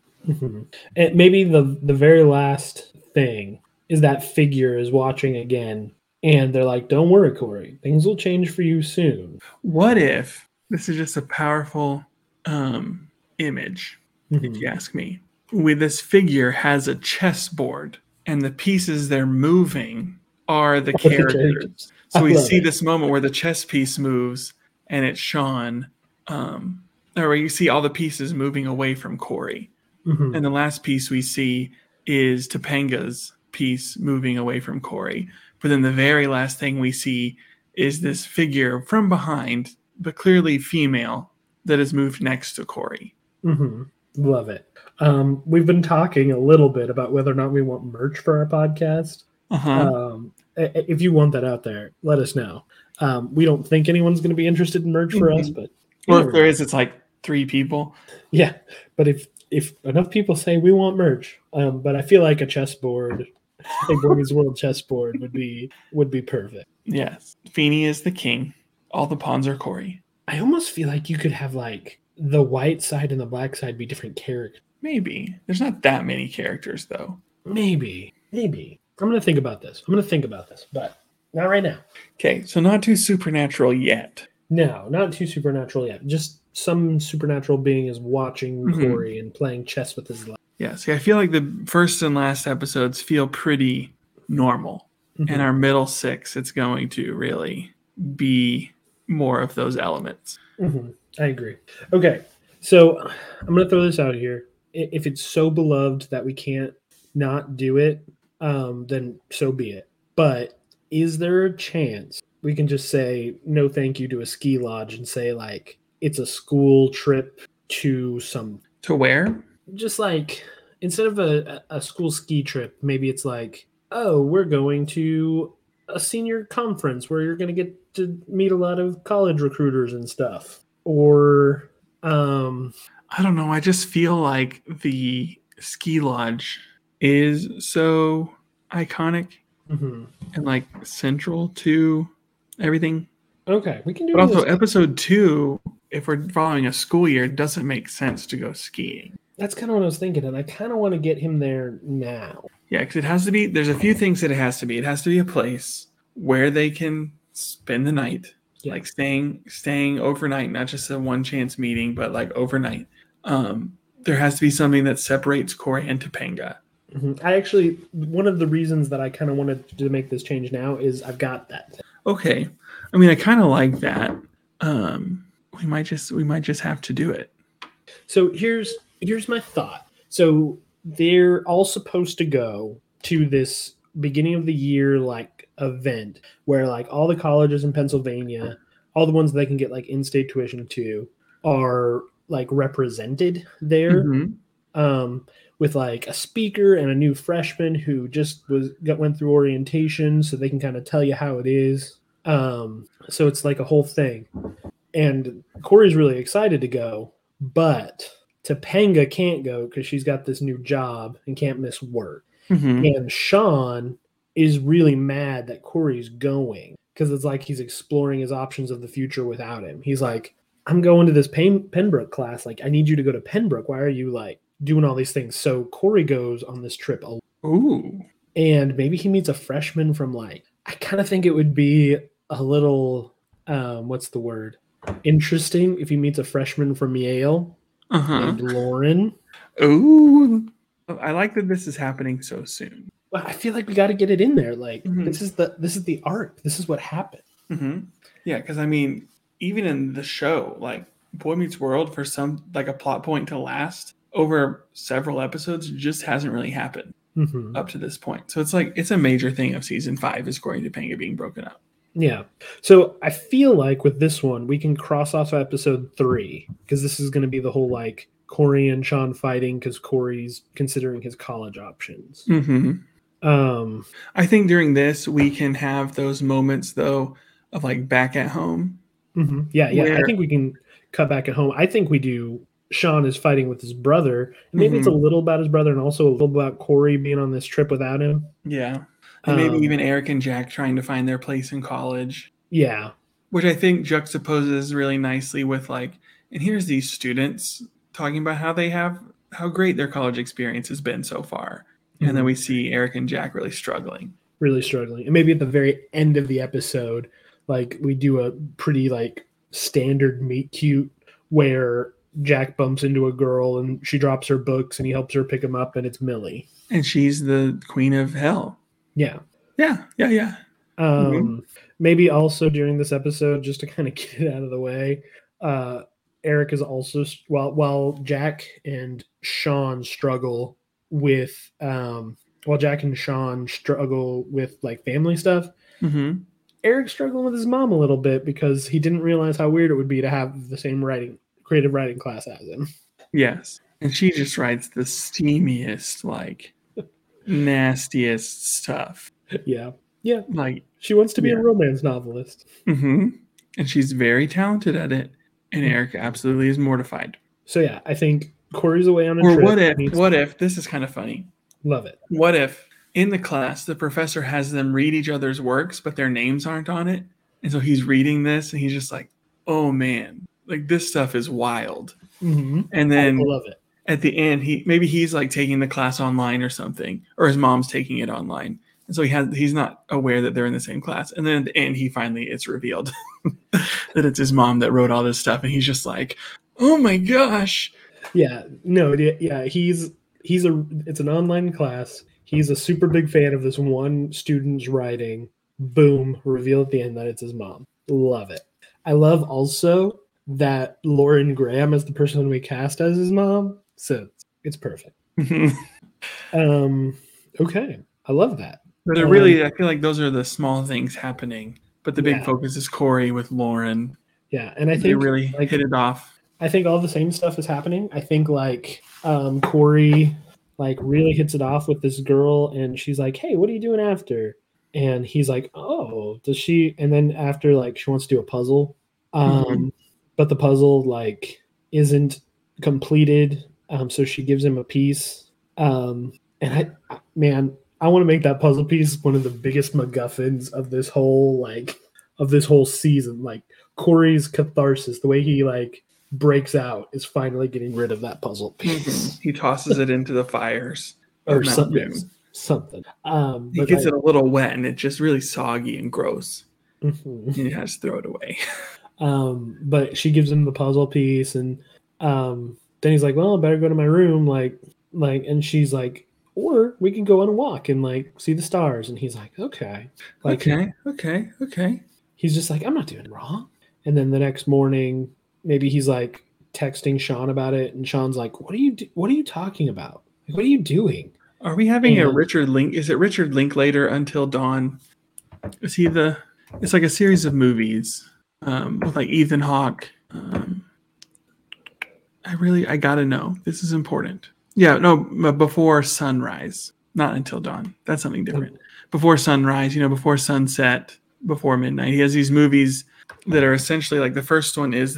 And maybe the very last thing is that figure is watching again, and they're like, don't worry, Corey, things will change for you soon. What if this is just a powerful image, if you ask me? With this figure has a chessboard, and the pieces they're moving are the characters. So we see this moment where the chess piece moves, and it's Sean, or you see all the pieces moving away from Corey. And the last piece we see is Topanga's piece moving away from Corey. But then the very last thing we see is this figure from behind, but clearly female, that has moved next to Corey. Love it. We've been talking a little bit about whether or not we want merch for our podcast. If you want that out there, let us know. We don't think anyone's going to be interested in merch for us, but if there is, it's like 3 people. Yeah, but if enough people say we want merch, but I feel like a chessboard, a Boy's World chessboard would be perfect. Yes. Feeney is the king. All the pawns are Corey. I almost feel like you could have like the white side and the black side be different characters. Maybe. There's not that many characters though. Maybe. I'm going to think about this, but not right now. Okay. So not too supernatural yet. No, not too supernatural yet. Just some supernatural being is watching Corey and playing chess with his life. Yeah, see, I feel like the first and last episodes feel pretty normal. And our middle 6, it's going to really be more of those elements. I agree. Okay, so I'm going to throw this out here. If it's so beloved that we can't not do it, then so be it. But is there a chance we can just say no thank you to a ski lodge and say, like, it's a school trip to some... To where? Just like, instead of a school ski trip, maybe it's like, oh, we're going to a senior conference where you're going to get to meet a lot of college recruiters and stuff. Or, I don't know. I just feel like the ski lodge is so iconic and like central to everything. Okay, we can do it. But also, episode 2... if we're following a school year, it doesn't make sense to go skiing. That's kind of what I was thinking, and I kind of want to get him there now. Yeah, because it has to be, there's a few things that it has to be. It has to be a place where they can spend the night, like staying overnight, not just a one-chance meeting, but like overnight. There has to be something that separates Corey and Topanga. One of the reasons that I kind of wanted to make this change now is I've got that thing. Okay. I mean, I kind of like that. We might just have to do it. So here's my thought. So they're all supposed to go to this beginning of the year like event where like all the colleges in Pennsylvania, all the ones that they can get like in-state tuition to, are like represented there, with like a speaker and a new freshman who just went through orientation, so they can kind of tell you how it is. So it's like a whole thing. And Corey's really excited to go, but Topanga can't go because she's got this new job and can't miss work. And Sean is really mad that Corey's going because it's like he's exploring his options of the future without him. He's like, I'm going to this Penbrook class. Like, I need you to go to Penbrook. Why are you, like, doing all these things? So Corey goes on this trip alone. Ooh. And maybe he meets a freshman from, like, I kind of think it would be a little, what's the word? Interesting if he meets a freshman from Yale named Lauren. Ooh, I like that this is happening so soon. Well, I feel like we got to get it in there. Like this is the arc. This is what happened. Mm-hmm. Yeah, because I mean, even in the show, like Boy Meets World, for some like a plot point to last over several episodes, just hasn't really happened up to this point. So it's like it's a major thing of season 5 is Corey and Topanga being broken up. Yeah. So I feel like with this one, we can cross off episode 3 because this is going to be the whole like Corey and Sean fighting because Corey's considering his college options. Mm-hmm. I think during this, we can have those moments, though, of like back at home. Mm-hmm. Yeah. Yeah. I think we can cut back at home. I think we do. Sean is fighting with his brother. And maybe it's a little about his brother and also a little about Corey being on this trip without him. Yeah. And maybe even Eric and Jack trying to find their place in college. Yeah. Which I think juxtaposes really nicely with like, and here's these students talking about how great their college experience has been so far. Mm-hmm. And then we see Eric and Jack really struggling. And maybe at the very end of the episode, like we do a pretty like standard meet cute where Jack bumps into a girl and she drops her books and he helps her pick them up and it's Millie. And she's the queen of hell. Yeah. Maybe also during this episode, just to kind of get it out of the way, Eric is also while Jack and Sean struggle with like family stuff. Mm-hmm. Eric's struggling with his mom a little bit because he didn't realize how weird it would be to have the same creative writing class as him. Yes, and she just writes the steamiest like. Nastiest stuff. Yeah. Like she wants to be a romance novelist. Mm-hmm. And she's very talented at it. And Eric absolutely is mortified. So yeah, I think Corey's away on a trip. Or what if? This is kind of funny. Love it. What if in the class the professor has them read each other's works, but their names aren't on it, and so he's reading this and he's just like, "Oh man, like this stuff is wild." Mm-hmm. And then I love it. At the end, he's like taking the class online or something, or his mom's taking it online, and so he's not aware that they're in the same class. And then at the end, it's revealed that it's his mom that wrote all this stuff, and he's just like, "Oh my gosh!" Yeah, no, yeah, it's an online class. He's a super big fan of this one student's writing. Boom, revealed at the end that it's his mom. Love it. I love also that Lauren Graham is the person we cast as his mom. So it's perfect. Okay. I love that. But really, I feel like those are the small things happening, but the big focus is Corey with Lauren. Yeah. And I think they really hit it off. I think all the same stuff is happening. I think like Corey like really hits it off with this girl and she's like, "Hey, what are you doing after?" And he's like, "Oh, does she?" And then after like, she wants to do a puzzle. But the puzzle like isn't completed. So she gives him a piece. I want to make that puzzle piece one of the biggest MacGuffins of this whole season. Like Corey's catharsis, the way he like breaks out, is finally getting rid of that puzzle piece. Mm-hmm. He tosses it into the fires or something. He gets it a little wet and it's just really soggy and gross. Mm-hmm. And he has to throw it away. But she gives him the puzzle piece and then he's like, "Well, I better go to my room," like and she's like, "Or we can go on a walk and like see the stars," and he's like, "Okay." Like Okay. He's just like, "I'm not doing wrong." And then the next morning, maybe he's like texting Sean about it, and Sean's like, What are you talking about? Like, what are you doing? Are we having a Richard Link? Is it Richard Linklater Until Dawn? Is he it's like a series of movies. With like Ethan Hawke. I gotta know. This is important. Yeah, no, Before Sunrise, not Until Dawn. That's something different. Before Sunrise, Before Sunset, Before Midnight. He has these movies that are essentially like the first one is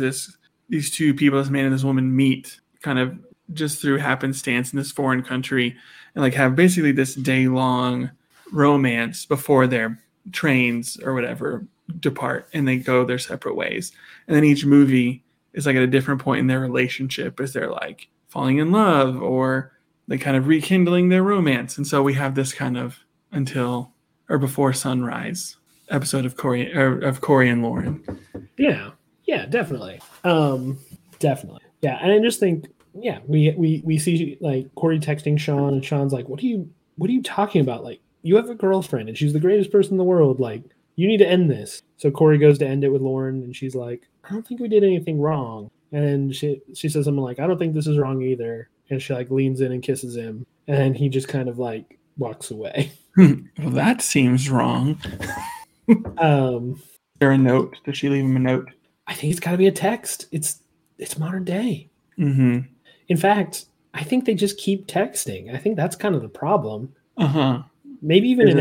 these two people, this man and this woman, meet kind of just through happenstance in this foreign country and like have basically this day-long romance before their trains or whatever depart and they go their separate ways. And then each movie is like at a different point in their relationship as they're like falling in love or they kind of rekindling their romance. And so we have this kind of Until or Before Sunrise episode of Corey and Lauren. Yeah, definitely. Yeah, and I just think yeah, we see like Corey texting Sean, and Sean's like, what are you talking about? Like, you have a girlfriend, and she's the greatest person in the world. Like, you need to end this. So Corey goes to end it with Lauren, and she's like, I don't think we did anything wrong. And she says something like, I don't think this is wrong either. And she like leans in and kisses him, and he just kind of like walks away. Well, that seems wrong. Is there a note? Does she leave him a note? I think it's got to be a text. It's modern day. Mm-hmm. In fact, I think they just keep texting. I think that's kind of the problem. Uh-huh. Maybe even in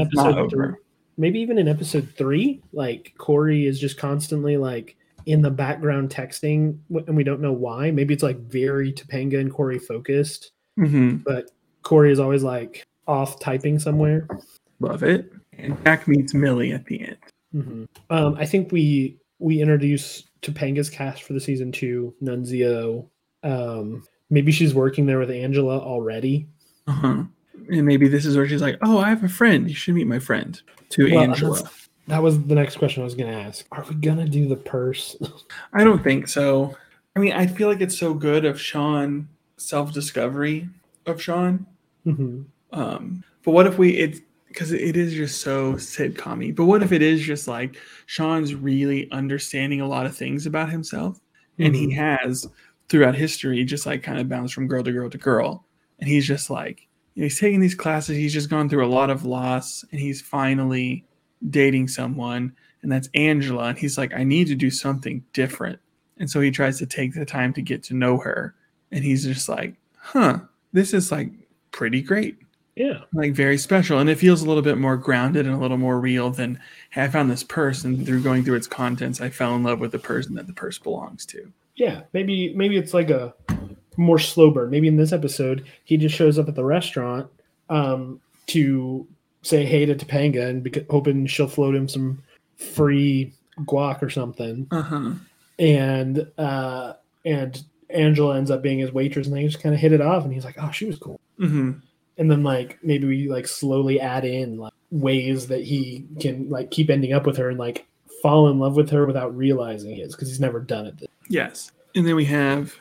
episode 3, like Corey is just constantly like in the background texting, and we don't know why. Maybe it's like very Topanga and Corey focused, mm-hmm. but Corey is always like off typing somewhere. Love it. And Jack meets Millie at the end. Mm-hmm. I think we introduce Topanga's cast for the season 2, Nunzio. Maybe she's working there with Angela already. Uh-huh. And maybe this is where she's like, oh, I have a friend. You should meet my friend. Angela. That was the next question I was going to ask. Are we going to do the purse? I don't think so. I mean, I feel like it's so good of Sean, self-discovery of Sean. Mm-hmm. But what if because it is just so sitcom-y. But what if it is just like Sean's really understanding a lot of things about himself? Mm-hmm. And he has throughout history just like kind of bounced from girl to girl to girl. And he's just like, you know, he's taking these classes. He's just gone through a lot of loss, and he's finally dating someone, and that's Angela. And he's like, I need to do something different. And so he tries to take the time to get to know her. And he's just like, huh, this is like pretty great. Yeah. Like very special. And it feels a little bit more grounded and a little more real than, hey, I found this purse, and through going through its contents, I fell in love with the person that the purse belongs to. Yeah. Maybe it's like a more slow burn. Maybe in this episode, he just shows up at the restaurant to say hey to Topanga and hoping she'll float him some free guac or something. Uh-huh. And Angela ends up being his waitress, and they just kind of hit it off, and he's like, oh, she was cool. Mm-hmm. And then like maybe we like slowly add in like ways that he can like keep ending up with her and like fall in love with her without realizing it, because he's never done it. Yes. And then we had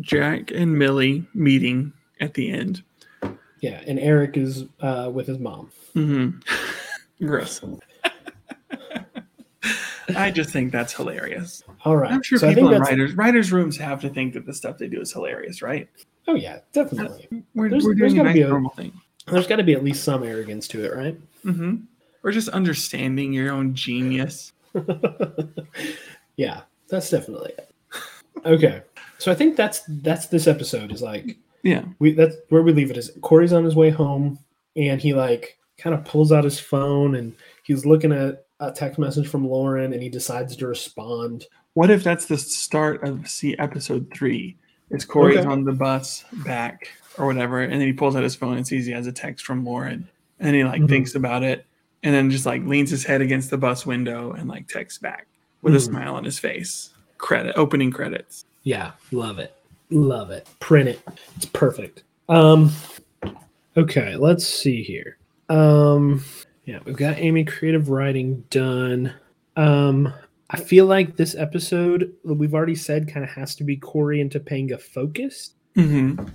Jack and Millie meeting at the end. Yeah, and Eric is with his mom. Mm-hmm. Gross. I just think that's hilarious. All right. I'm sure people in writers' rooms have to think that the stuff they do is hilarious, right? Oh, yeah, definitely. We're doing a nice normal thing. There's got to be at least some arrogance to it, right? Mm-hmm. Or just understanding your own genius. Yeah, that's definitely it. Okay. So I think that's this episode is like... Yeah, that's where we leave it. Is Corey's on his way home, and he like kind of pulls out his phone, and he's looking at a text message from Lauren, and he decides to respond. What if that's the start of episode 3? Is Corey's on the bus back or whatever, and then he pulls out his phone and sees he has a text from Lauren, and he like mm-hmm. thinks about it, and then just like leans his head against the bus window and like texts back with mm-hmm. a smile on his face. Opening credits. Yeah, love it. Love it. Print it. It's perfect. Okay, let's see here. Yeah, we've got Amy creative writing done. I feel like this episode, we've already said, kind of has to be Corey and Topanga focused. Mm-hmm.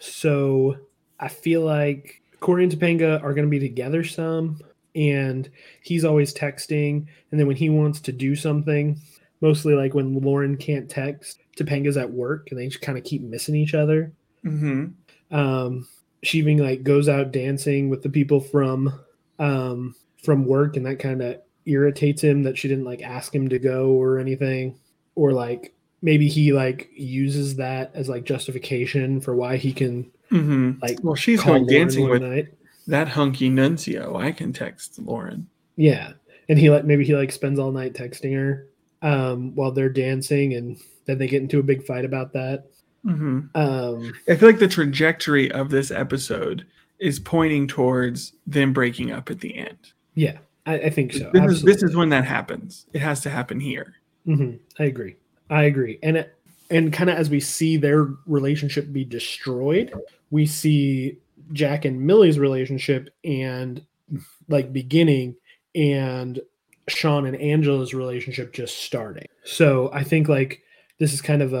So I feel like Corey and Topanga are going to be together some, and he's always texting. And then when he wants to do something, mostly like when Lauren can't text, Topanga's at work, and they just kind of keep missing each other. Mm-hmm. She even like goes out dancing with the people from work, and that kind of irritates him that she didn't like ask him to go or anything. Or like maybe he like uses that as like justification for why he can mm-hmm. like. Well, she's going dancing with that hunky Nuncio. I can text Lauren. Yeah, and he spends all night texting her while they're dancing, and then they get into a big fight about that. Mm-hmm. I feel like the trajectory of this episode is pointing towards them breaking up at the end. Yeah, I think so. This is when that happens. It has to happen here. Mm-hmm. I agree. And kind of as we see their relationship be destroyed, we see Jack and Millie's relationship and like beginning, and Sean and Angela's relationship just starting. So I think like this is kind of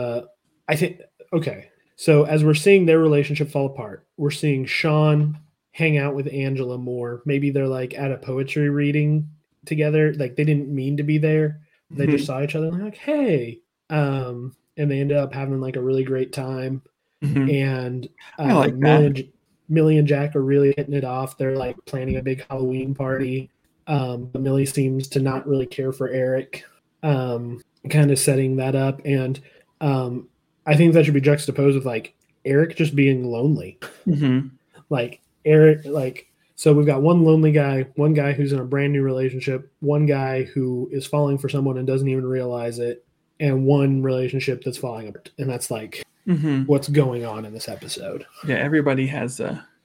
I think okay, so as we're seeing their relationship fall apart, we're seeing Sean hang out with Angela more. Maybe they're like at a poetry reading together. Like they didn't mean to be there. They just saw each other and like, hey, and they ended up having like a really great time. And I like Millie and Jack are really hitting it off. They're like planning a big Halloween party. But Millie seems to not really care for Eric, kind of setting that up. And I think that should be juxtaposed with like Eric just being lonely. Like Eric, like, so we've got one lonely guy, one guy who's in a brand new relationship, one guy who is falling for someone and doesn't even realize it, and one relationship that's falling apart. And that's like what's going on in this episode. Yeah, everybody has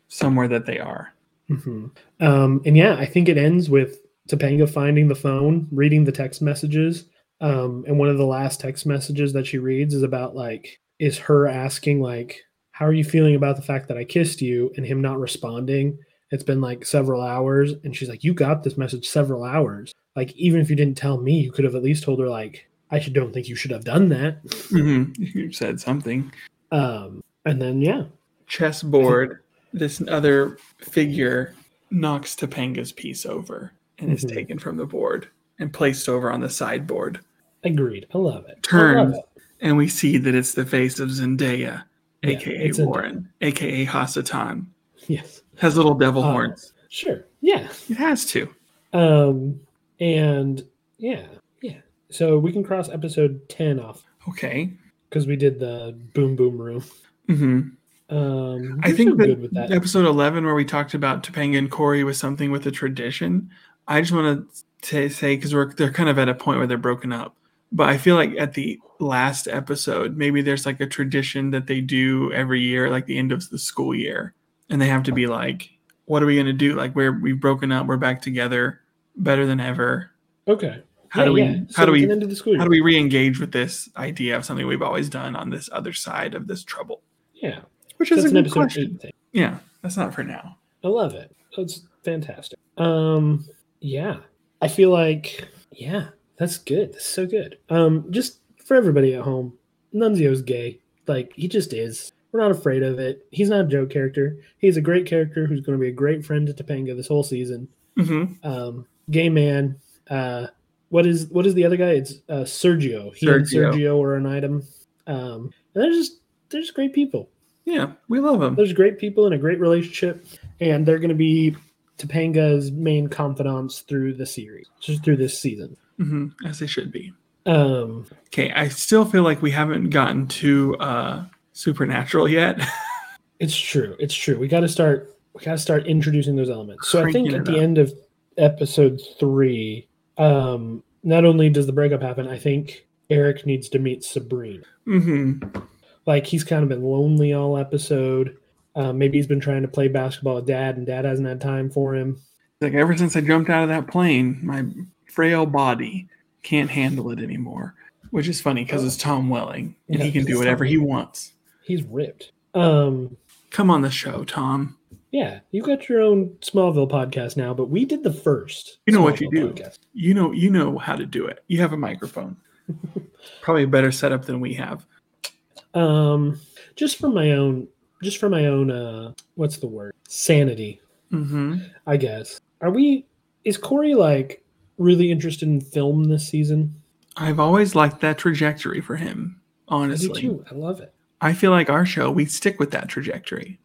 somewhere that they are. And yeah, I think it ends with Topanga finding the phone, reading the text messages. And one of the last text messages that she reads is about like, is her asking like, how are you feeling about the fact that I kissed you, and him not responding? It's been like several hours. And she's like, you got this message several hours. Like, even if you didn't tell me, you could have at least told her like, I don't think you should have done that. You said something. And then, yeah. Chessboard, this other figure knocks Topanga's piece over and is taken from the board and placed over on the sideboard. Agreed. I love it. Turns, and we see that it's the face of Zendaya, a.k.a. Lauren, a.k.a. Hasatan. Yes. Has little devil horns. Sure. Yeah. It has to. And, yeah. So we can cross episode 10 off. Okay. Because we did the boom boom room. I think that, good with that episode 11 where we talked about Topanga and Corey was something with a tradition. I just want to say, because they're kind of at a point where they're broken up. But I feel like at the last episode, maybe there's like a tradition that they do every year, like the end of the school year. And they have to be like, what are we going to do? Like we've broken up. We're back together better than ever. Okay. How do we re-engage with this idea of something we've always done on this other side of this trouble? Yeah. Which is an episode 8 thing. Yeah. That's not for now. I love it. That's fantastic. Yeah. I feel like, yeah, that's good. That's so good. Just for everybody at home, Nunzio's gay. Like, he just is. We're not afraid of it. He's not a joke character. He's a great character who's going to be a great friend to Topanga this whole season. Gay man. What is the other guy? It's Sergio. And Sergio are an item. And they're just great people. Yeah, we love them. There's great people in a great relationship, and they're going to be Topanga's main confidants through the series, just through this season, as they should be. Okay, I still feel like we haven't gotten to Supernatural yet. It's true. We got to start introducing those elements. So I think at the end of episode 3. Not only does the breakup happen, I think Eric needs to meet Sabrina. Like, he's kind of been lonely all episode. Maybe he's been trying to play basketball with Dad, and Dad hasn't had time for him. Like, ever since I jumped out of that plane, my frail body can't handle it anymore. Which is funny, because it's Tom Welling, and he can do whatever he wants. He's ripped. Come on the show, Tom. Yeah, you got your own Smallville podcast now, but we did the first. You know Smallville what you do. Podcast. You know how to do it. You have a microphone. Probably a better setup than we have. Just for my own what's the word? Sanity. I guess. Is Corey like really interested in film this season? I've always liked that trajectory for him, honestly. I do too. I love it. I feel like our show, we stick with that trajectory.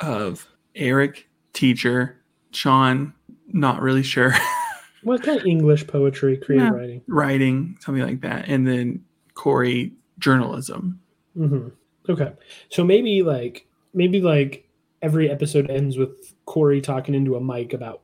Of Eric, teacher, Sean, not really sure. What kind of English poetry, creative writing? Writing, something like that. And then Corey, journalism. Okay. So maybe every episode ends with Corey talking into a mic about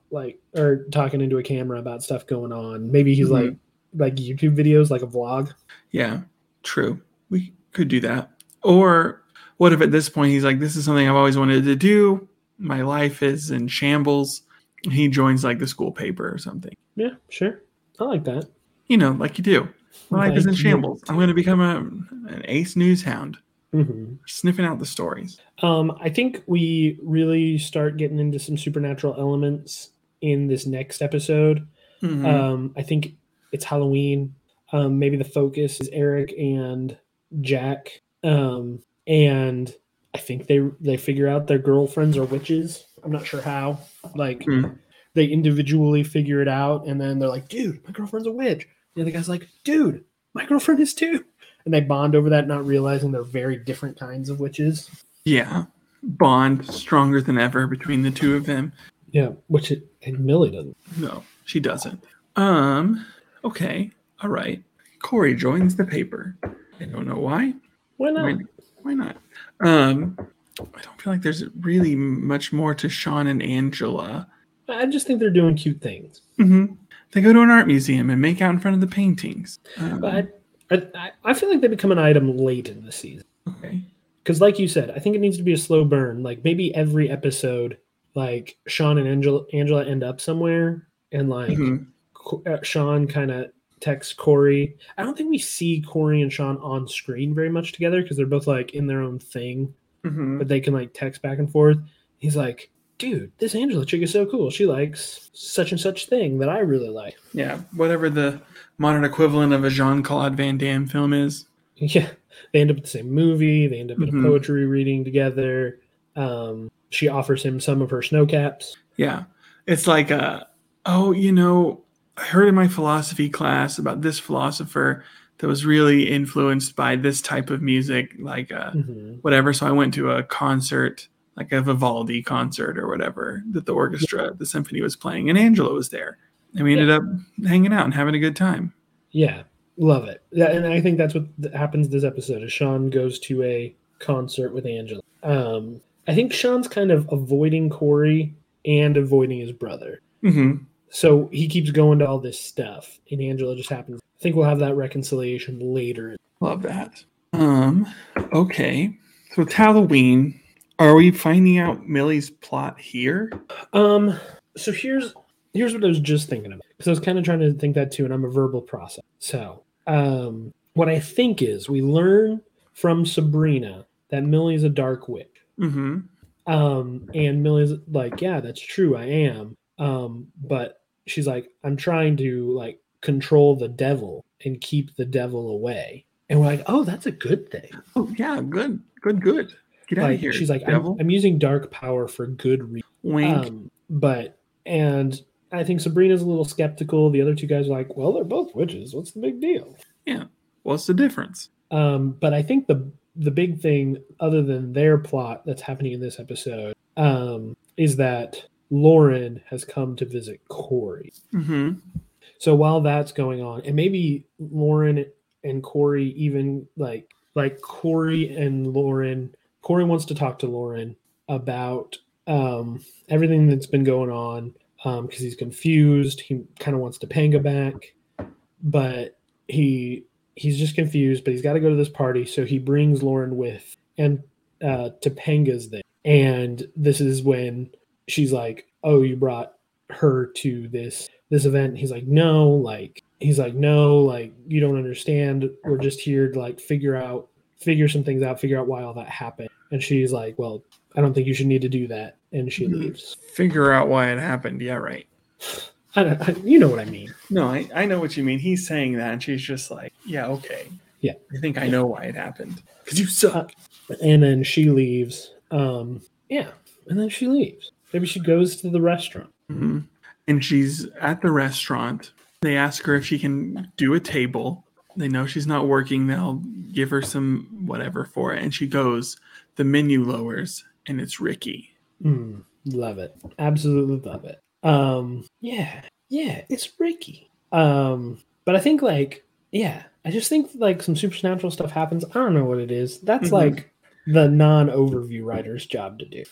or talking into a camera about stuff going on. Maybe he's like YouTube videos, like a vlog. Yeah, true. We could do that. Or what if at this point he's like, this is something I've always wanted to do. My life is in shambles. He joins like the school paper or something. Yeah, sure. I like that. You know, like you do. My life is in shambles. I'm going to become an ace news hound. Sniffing out the stories. I think we really start getting into some supernatural elements in this next episode. I think it's Halloween. Maybe the focus is Eric and Jack. And I think they figure out their girlfriends are witches. I'm not sure how. They individually figure it out, and then they're like, dude, my girlfriend's a witch. And the guy's like, dude, my girlfriend is too. And they bond over that, not realizing they're very different kinds of witches. Yeah. Bond stronger than ever between the two of them. Yeah, which and Millie doesn't. No, she doesn't. Okay. All right. Corey joins the paper. I don't know why. Why not? Why not? I don't feel like there's really much more to Sean and Angela. I just think they're doing cute things. Mm-hmm. They go to an art museum and make out in front of the paintings. But I feel like they become an item late in the season. Okay. Because like you said, I think it needs to be a slow burn. Like maybe every episode, like Sean and Angela end up somewhere. And like Sean kind of texts Corey. I don't think we see Corey and Sean on screen very much together because they're both like in their own thing. Mm-hmm. But they can like text back and forth. He's like, dude, this Angela chick is so cool. She likes such and such thing that I really like. Yeah, whatever the modern equivalent of a Jean-Claude Van Damme film is. Yeah, they end up at the same movie. They end up at a poetry reading together. She offers him some of her snow caps. Yeah, it's like, I heard in my philosophy class about this philosopher that was really influenced by this type of music, like whatever. So I went to a concert, like a Vivaldi concert or whatever, that the orchestra, the symphony was playing, and Angela was there. And we ended up hanging out and having a good time. Yeah, love it. Yeah, and I think that's what happens this episode, is Sean goes to a concert with Angela. I think Sean's kind of avoiding Corey and avoiding his brother. Mm-hmm. So he keeps going to all this stuff, and Angela just happens. I think we'll have that reconciliation later. Love that. Okay, so it's Halloween. Are we finding out Millie's plot here? So here's what I was just thinking about. Because I was kind of trying to think that too, and I'm a verbal process. So what I think is we learn from Sabrina that Millie's a dark witch. Mm-hmm. And Millie's like, yeah, that's true, I am. But she's like, I'm trying to like control the devil and keep the devil away. And we're like, oh, that's a good thing. Oh, yeah, good. Get out of here. She's like, I'm using dark power for good reason. Wink. And I think Sabrina's a little skeptical. The other two guys are like, well, they're both witches. What's the big deal? Yeah. What's the difference? But I think the big thing, other than their plot that's happening in this episode, is that Lauren has come to visit Corey. Mm-hmm. So while that's going on, and maybe Lauren and Corey even like Corey and Lauren... Corey wants to talk to Lauren about everything that's been going on because he's confused. He kind of wants Topanga back, but he's just confused, but he's got to go to this party. So he brings Lauren with, and Topanga's there. And this is when she's like, oh, you brought her to this event. And he's like, no, you don't understand. We're just here to like figure out why all that happened. And she's like, well, I don't think you should need to do that. And she leaves. Figure out why it happened. Yeah, right. You know what I mean. No, I know what you mean. He's saying that, and she's just like, yeah, okay. Yeah. I think I know why it happened. Because you suck. And then she leaves. Maybe she goes to the restaurant. Mm-hmm. And she's at the restaurant. They ask her if she can do a table. They know she's not working. They'll give her some whatever for it. And she goes, the menu lowers, and it's Ricky. Love it. Absolutely love it. Yeah, it's Ricky. But I think I just think like some supernatural stuff happens. I don't know what it is. That's like the non-overview writer's job to do.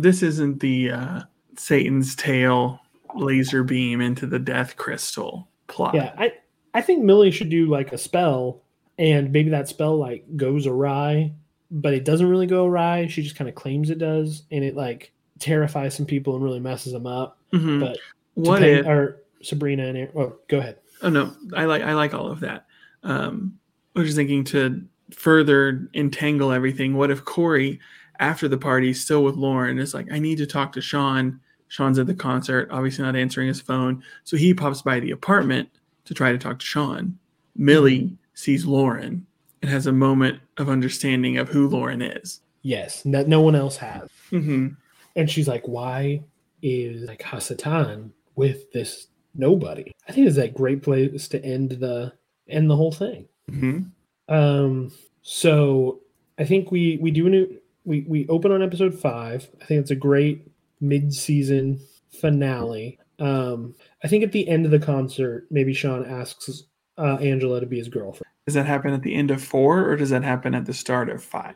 This isn't the Satan's tail laser beam into the death crystal plot. Yeah, I think Millie should do like a spell, and maybe that spell like goes awry, but it doesn't really go awry. She just kind of claims it does, and it like terrifies some people and really messes them up. Mm-hmm. But what if Sabrina and Eric? Oh, go ahead. Oh no, I like all of that. I was just thinking, to further entangle everything, what if Corey, after the party, still with Lauren, is like, I need to talk to Sean. Sean's at the concert, obviously not answering his phone, so he pops by the apartment to try to talk to Sean. Millie sees Lauren and has a moment of understanding of who Lauren is. Yes, no one else has. Mm-hmm. And she's like, why is like Hasatan with this nobody? I think it's that great place to end the whole thing. Mm-hmm. So I think we open on episode 5. I think it's a great mid-season finale. I think at the end of the concert, maybe Sean asks Angela to be his girlfriend. Does that happen at the end of 4, or does that happen at the start of 5?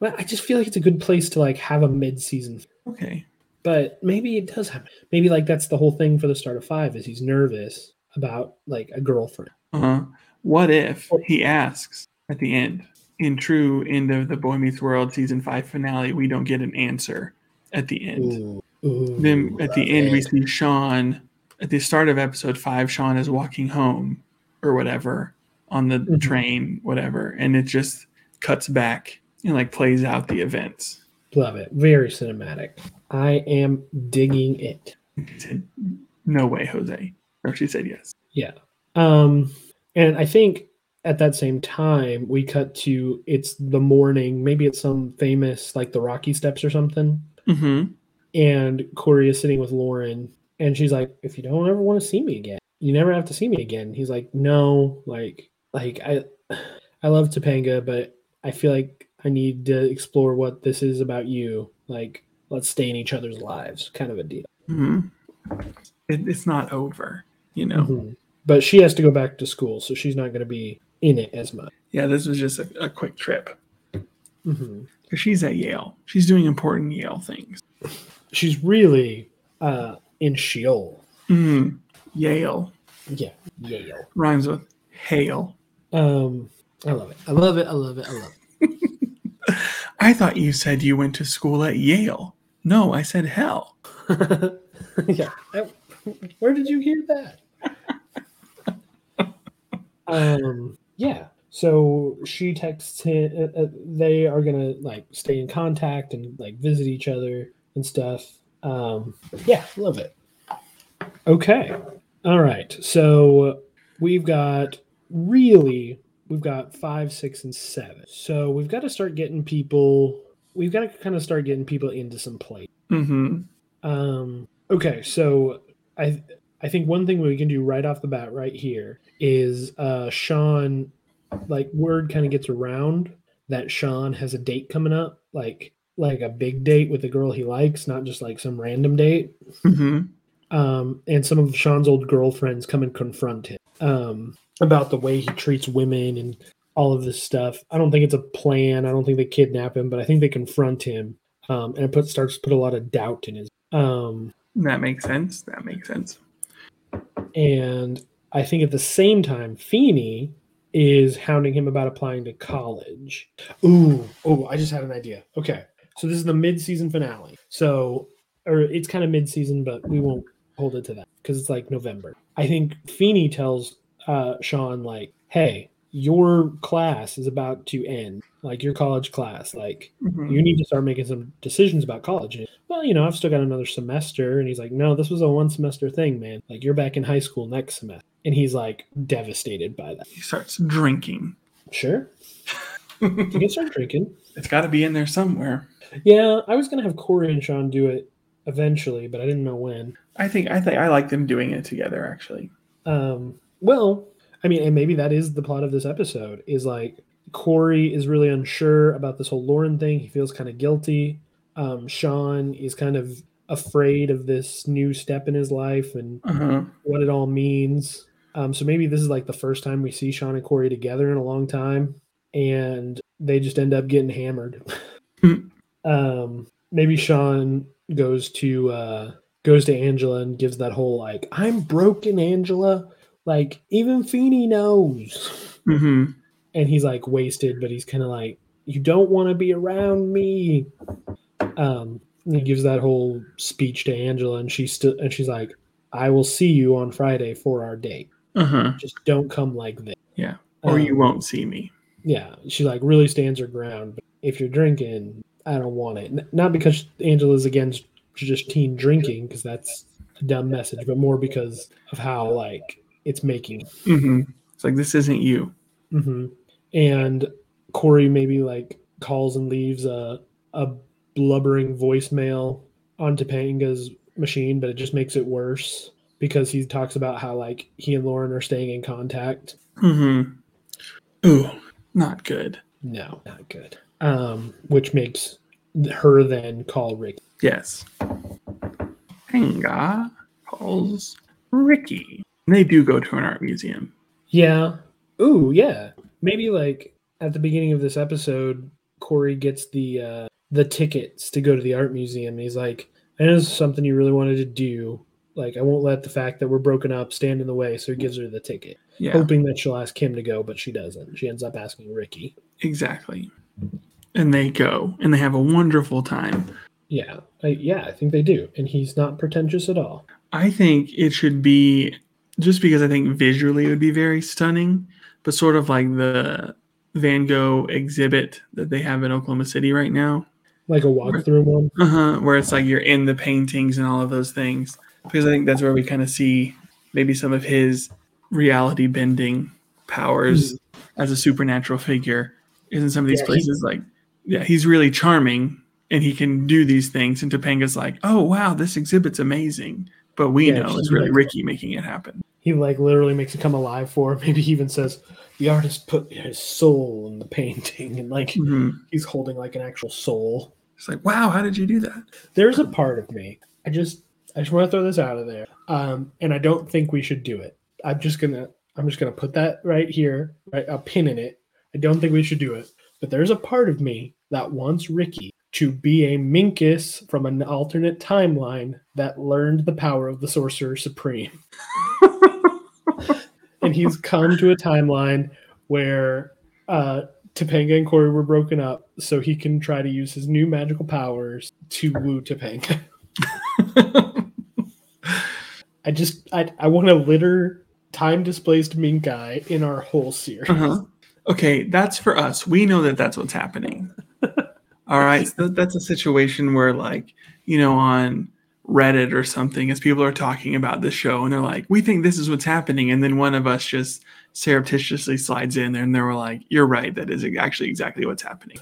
Well, I just feel like it's a good place to like have a mid-season. Okay. But maybe it does happen. Maybe like that's the whole thing for the start of 5 is he's nervous about like a girlfriend. Uh-huh. What if he asks at the end? In true end of the Boy Meets World season 5 finale, we don't get an answer at the end. Then at the end, we see Sean at the start of episode 5. Sean is walking home or whatever on the train, whatever, and it just cuts back and like plays out the events. Love it. Very cinematic. I am digging it. Said, no way, Jose. Or she said yes. Yeah. And I think at that same time, we cut to it's the morning. Maybe it's some famous like the Rocky Steps or something. Mm-hmm. And Corey is sitting with Lauren, and she's like, if you don't ever want to see me again, you never have to see me again. He's like, no, like I love Topanga, but I feel like I need to explore what this is about you. Like, let's stay in each other's lives, kind of a deal. Mm-hmm. It's not over, you know. Mm-hmm. But she has to go back to school, so she's not going to be in it as much. Yeah, this was just a quick trip. Mm-hmm. Because she's at Yale. She's doing important Yale things. She's really in Sheol. Mm, Yale. Yeah, Yale. Rhymes with hail. I love it. I love it. I love it. I love it. I thought you said you went to school at Yale. No, I said hell. Yeah. Where did you hear that? Yeah. So she texts him. They are going to like stay in contact and like visit each other and stuff. Yeah, love it. Okay. All right. So we've got 5, 6, and 7. So we've got to start getting people. We've got to kind of start getting people into some play. Mm-hmm. Okay. So I think one thing we can do right off the bat right here is Sean, like word kind of gets around that Sean has a date coming up, like a big date with a girl he likes, not just like some random date. Mm-hmm. And some of Sean's old girlfriends come and confront him about the way he treats women and all of this stuff. I don't think it's a plan. I don't think they kidnap him, but I think they confront him. And it starts to put a lot of doubt in his. That makes sense. That makes sense. And I think at the same time, Feeney is hounding him about applying to college. Ooh, oh, I just had an idea. Okay. So this is the mid-season finale. So, or it's kind of mid-season, but we won't hold it to that because it's like November. I think Feeney tells Sean, like, hey, your class is about to end, like your college class. Like, mm-hmm. you need to start making some decisions about college. And, well, you know, I've still got another semester. And he's like, no, this was a one-semester thing, man. Like, you're back in high school next semester. And he's like devastated by that. He starts drinking. Sure. You can start drinking. It's got to be in there somewhere. Yeah, I was going to have Corey and Sean do it eventually, but I didn't know when. I think I like them doing it together, actually. Well, I mean, and maybe that is the plot of this episode, is like Corey is really unsure about this whole Lauren thing. He feels kind of guilty. Sean is kind of afraid of this new step in his life and what it all means. So maybe this is like the first time we see Sean and Corey together in a long time, and they just end up getting hammered. Maybe Sean goes to Angela and gives that whole like, I'm broken, Angela. Like, even Feeney knows. Mm-hmm. And he's like wasted, but he's kind of like, you don't want to be around me. And he gives that whole speech to Angela, and she's like, I will see you on Friday for our date. Uh-huh. Just don't come like this. Yeah. Or you won't see me. Yeah. She like really stands her ground. But if you're drinking, I don't want it. Not because Angela's against just teen drinking, because that's a dumb message, but more because of how like it's making. Mm-hmm. It's like, this isn't you. Mm-hmm. and Corey maybe like calls and leaves a blubbering voicemail on Topanga's machine, but it just makes it worse because he talks about how like he and Lauren are staying in contact. Mm-hmm. Ooh, not good. No, not good. Which makes her then call Ricky. Yes. Topanga calls Ricky. They do go to an art museum. Yeah. Ooh, yeah. Maybe like at the beginning of this episode, Corey gets the tickets to go to the art museum. He's like, I know this is something you really wanted to do. Like, I won't let the fact that we're broken up stand in the way. So he gives her the ticket, hoping that she'll ask him to go, but she doesn't. She ends up asking Ricky. Exactly. And they go and they have a wonderful time. Yeah. I think they do. And he's not pretentious at all. I think it should be just because I think visually it would be very stunning, but sort of like the Van Gogh exhibit that they have in Oklahoma City right now. Like a walkthrough one? Uh-huh. Where it's like you're in the paintings and all of those things. Because I think that's where we kind of see maybe some of his reality bending powers as a supernatural figure. Is in some of these places he's really charming and he can do these things. And Topanga's like, oh, wow, this exhibit's amazing. But we know it's really like, Ricky making it happen. He like literally makes it come alive for him. Maybe he even says the artist put his soul in the painting and like he's holding like an actual soul. It's like, wow, how did you do that? There's a part of me. I just want to throw this out of there. And I don't think we should do it. I'm just gonna put that right here, right, a pin in it. I don't think we should do it. But there's a part of me that wants Ricky to be a Minkus from an alternate timeline that learned the power of the Sorcerer Supreme. And he's come to a timeline where Topanga and Corey were broken up so he can try to use his new magical powers to woo Topanga. I want to litter time-displaced Minkai in our whole series. Uh-huh. Okay, that's for us. We know that that's what's happening. All right, so that's a situation where, like, you know, on Reddit or something, as people are talking about the show, and they're like, we think this is what's happening, and then one of us just surreptitiously slides in there, and they were like, you're right, that is actually exactly what's happening.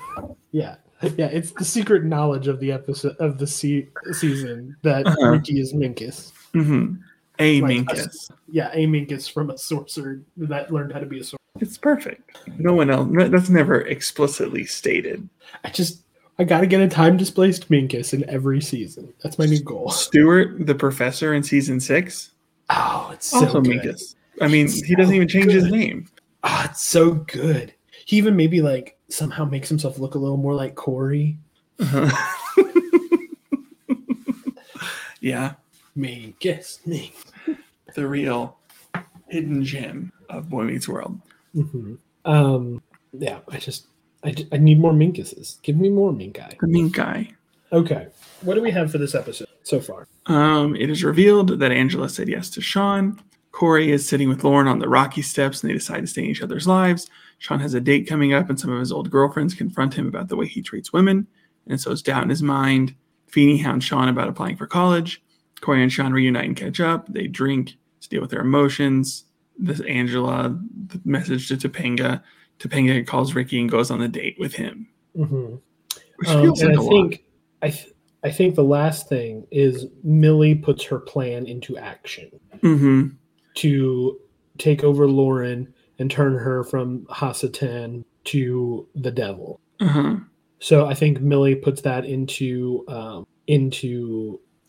Yeah. Yeah, it's the secret knowledge of the episode of the season that Ricky is Minkus. Mm-hmm. A like Minkus. A Minkus from a sorcerer that learned how to be a sorcerer. It's perfect. No one else. That's never explicitly stated. I got to get a time-displaced Minkus in every season. That's my new goal. Stuart, the professor in season 6. Oh, it's so also good. Minkus. I mean, he doesn't even change his name. Oh, it's so good. He even maybe like somehow makes himself look a little more like Corey. Uh-huh. Yeah. Me. The real hidden gem of Boy Meets World. Mm-hmm. I need more Minkuses. Give me more Minkai. The Minkai. Okay. What do we have for this episode so far? It is revealed that Angela said yes to Sean. Corey is sitting with Lauren on the rocky steps and they decide to stay in each other's lives. Sean has a date coming up and some of his old girlfriends confront him about the way he treats women. And so it's doubt in his mind. Feeney hounds Sean about applying for college. Corey and Sean reunite and catch up. They drink to deal with their emotions. This Angela, the message to Topanga. Topanga calls Ricky and goes on the date with him. Mm-hmm. Which feels like a lot. I think the last thing is Millie puts her plan into action. Mm-hmm. To take over Lauren and turn her from Hasatan to the devil. Uh-huh. So I think Millie puts that into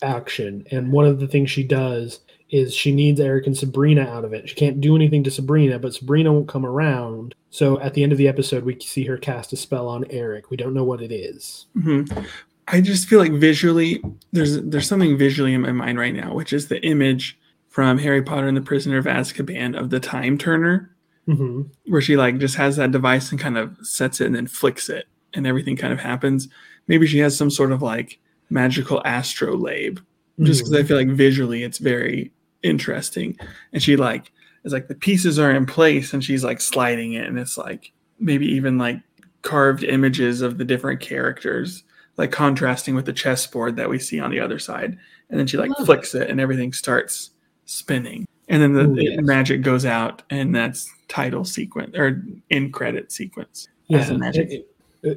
action. And one of the things she does is she needs Eric and Sabrina out of it. She can't do anything to Sabrina, but Sabrina won't come around. So at the end of the episode, we see her cast a spell on Eric. We don't know what it is. Mm-hmm. I just feel like visually, there's something visually in my mind right now, which is the image from Harry Potter and the Prisoner of Azkaban of the Time Turner. Mm-hmm. Where she like just has that device and kind of sets it and then flicks it and everything kind of happens. Maybe she has some sort of like magical astrolabe, just because I feel like visually it's very interesting. And she like is like the pieces are in place and she's like sliding it and it's like maybe even like carved images of the different characters like contrasting with the chessboard that we see on the other side. And then she like flicks it and everything starts spinning. And then the magic goes out and that's title sequence or end credit sequence. Yeah, as in Magic.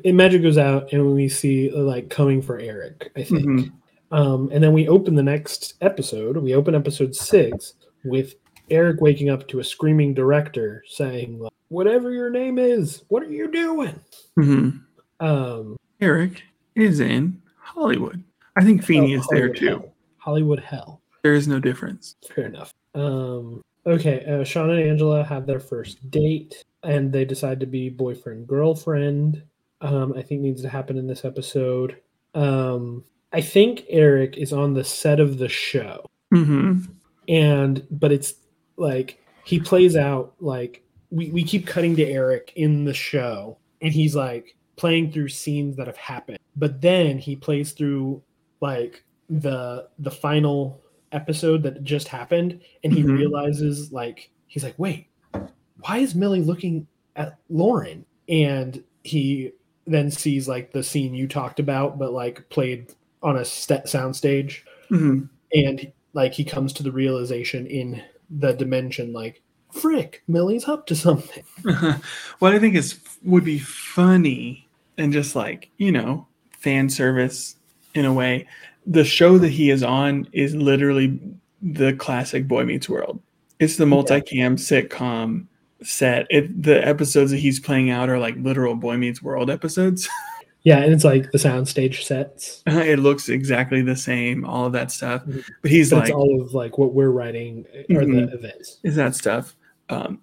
Magic goes out and we see like coming for Eric, I think. Mm-hmm. And then we open the next episode. We open episode 6 with Eric waking up to a screaming director saying, like, "Whatever your name is, what are you doing?" Mm-hmm. Eric is in Hollywood. I think Feeney is there too. Hell. Hollywood hell. There is no difference. Fair enough. Okay, Sean and Angela have their first date, and they decide to be boyfriend-girlfriend. I think needs to happen in this episode. I think Eric is on the set of the show. Mm-hmm. But it's like he plays out like we keep cutting to Eric in the show, and he's like playing through scenes that have happened. But then he plays through like the final episode that just happened, and he mm-hmm. realizes like he's like, wait, why is Millie looking at Lauren? And he then sees like the scene you talked about, but like played on a soundstage, mm-hmm. and like he comes to the realization in the dimension, like, frick, Millie's up to something. What I think would be funny and just like, you know, fan service in a way. The show that he is on is literally the classic Boy Meets World. It's the multicam sitcom set. The episodes that he's playing out are like literal Boy Meets World episodes. Yeah, and it's like the soundstage sets. It looks exactly the same, all of that stuff. Mm-hmm. But he's like... That's all of like what we're writing are mm-hmm. the events. Is that stuff.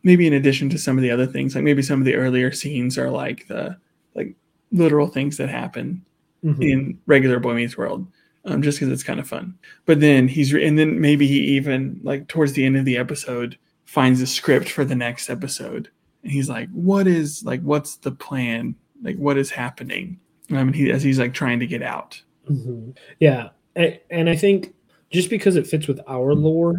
Maybe in addition to some of the other things, like maybe some of the earlier scenes are like the like literal things that happen mm-hmm. in regular Boy Meets World, just because it's kind of fun. But then and then maybe he even like towards the end of the episode finds a script for the next episode. And he's like, what's the plan? Like, what is happening? I mean, as he's like trying to get out. Mm-hmm. Yeah. And I think just because it fits with our lore,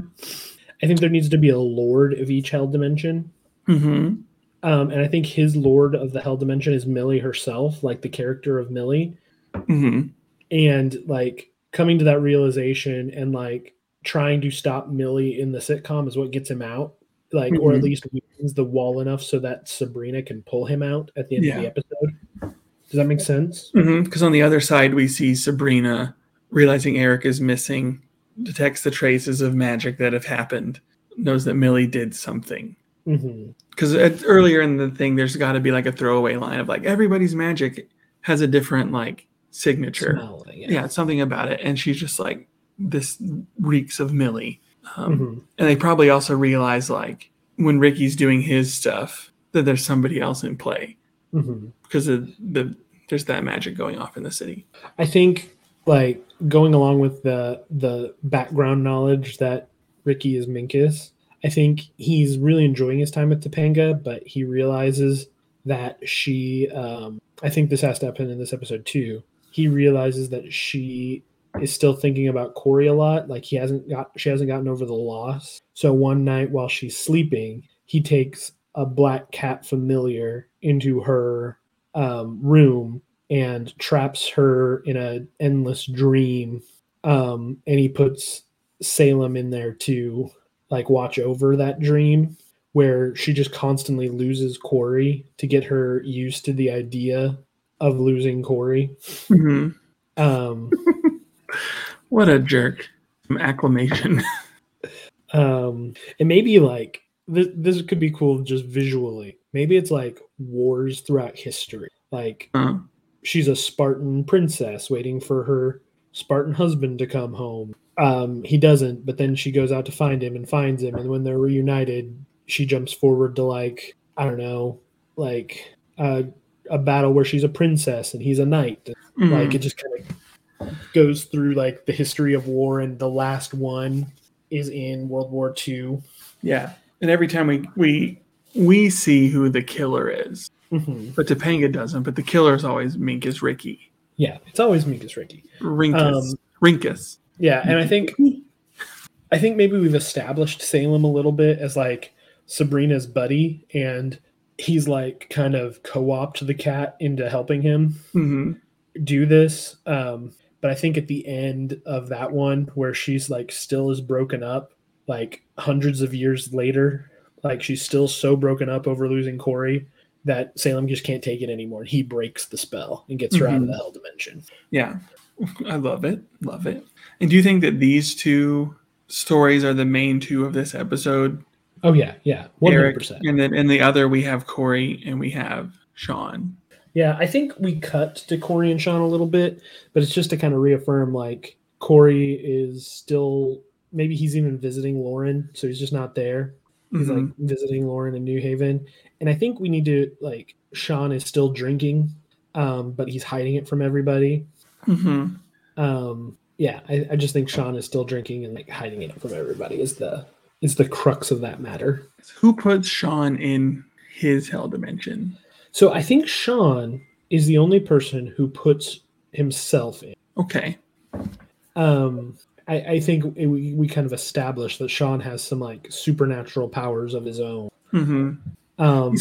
I think there needs to be a lord of each hell dimension. Mm-hmm. And I think his lord of the hell dimension is Millie herself, like the character of Millie. Mm-hmm. And like coming to that realization and like trying to stop Millie in the sitcom is what gets him out. Like, mm-hmm. or at least weakens the wall enough so that Sabrina can pull him out at the end of the episode. Does that make sense? Because mm-hmm. on the other side, we see Sabrina realizing Eric is missing, detects the traces of magic that have happened, knows that Millie did something. Because mm-hmm. earlier in the thing, there's got to be like a throwaway line of like, everybody's magic has a different like signature. Smell, yeah, something about it. And she's just like, this reeks of Millie. Mm-hmm. And they probably also realize like when Ricky's doing his stuff, that there's somebody else in play. Mm-hmm. Because there's that magic going off in the city. I think like going along with the background knowledge that Ricky is Minkus, I think he's really enjoying his time at Topanga, but he realizes that she, I think this has to happen in this episode too. He realizes that she is still thinking about Corey a lot. Like she hasn't gotten over the loss. So one night while she's sleeping, he takes a black cat familiar into her room and traps her in an endless dream. And he puts Salem in there to like watch over that dream, where she just constantly loses Corey to get her used to the idea of losing Corey. Mm-hmm. What a jerk! Acclamation. And maybe like this could be cool just visually. Maybe it's like wars throughout history. Like she's a Spartan princess waiting for her Spartan husband to come home. He doesn't, but then she goes out to find him and finds him. And when they're reunited, she jumps forward to like, I don't know, like a battle where she's a princess and he's a knight. Mm. Like it just kind of goes through like the history of war. And the last one is in World War II. Yeah. And every time we see who the killer is, mm-hmm. but Topanga doesn't. But the killer is always Minkus Ricky. Yeah, it's always Minkus Ricky. Rinkus. Yeah, and I think maybe we've established Salem a little bit as like Sabrina's buddy, and he's like kind of co-opted the cat into helping him mm-hmm. do this. But I think at the end of that one, where she's like still is broken up, like hundreds of years later, Like, she's still so broken up over losing Corey that Salem just can't take it anymore. And he breaks the spell and gets her out of the hell dimension. Yeah. I love it. Love it. And do you think that these two stories are the main two of this episode? Oh, yeah. Yeah. 100%. Eric, and then in the other, we have Corey and we have Sean. Yeah. I think we cut to Corey and Sean a little bit, but it's just to kind of reaffirm, like, Corey is still, maybe he's even visiting Lauren. So he's just not there. He's like visiting Lauren in New Haven. And I think we need to, like, Sean is still drinking, but he's hiding it from everybody. Yeah, I just think Sean is still drinking and, like, hiding it from everybody is the crux of that matter. Who puts Sean in his hell dimension? So I think Sean is the only person who puts himself in. Okay. I think we kind of established that Sean has some, like, supernatural powers of his own. He's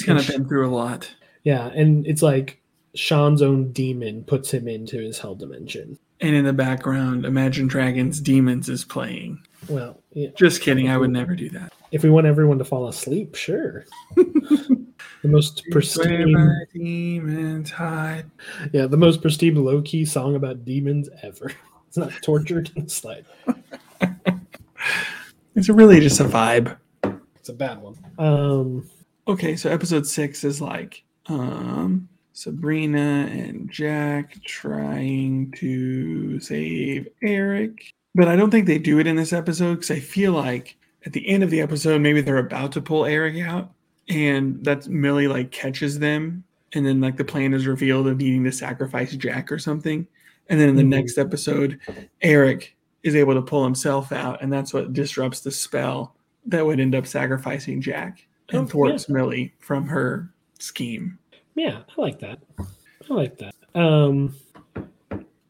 kind of been through a lot. Yeah, and it's like Sean's own demon puts him into his hell dimension. And in the background, Imagine Dragons' Demons is playing. Well, yeah. Just kidding. I would never do that. If we want everyone to fall asleep, sure. The most pristine... Yeah, the most pristine low-key song about demons ever. It's not tortured in the slide. It's really just a vibe. It's a bad one. Okay, so episode 6 is like Sabrina and Jack trying to save Eric. But I don't think they do it in this episode because I feel like at the end of the episode, maybe they're about to pull Eric out. And that's Millie, like, catches them. And then, like, the plan is revealed of needing to sacrifice Jack or something. And then in the next episode, Eric is able to pull himself out, and that's what disrupts the spell that would end up sacrificing Jack and thwarts Millie from her scheme. Yeah, I like that. I like that.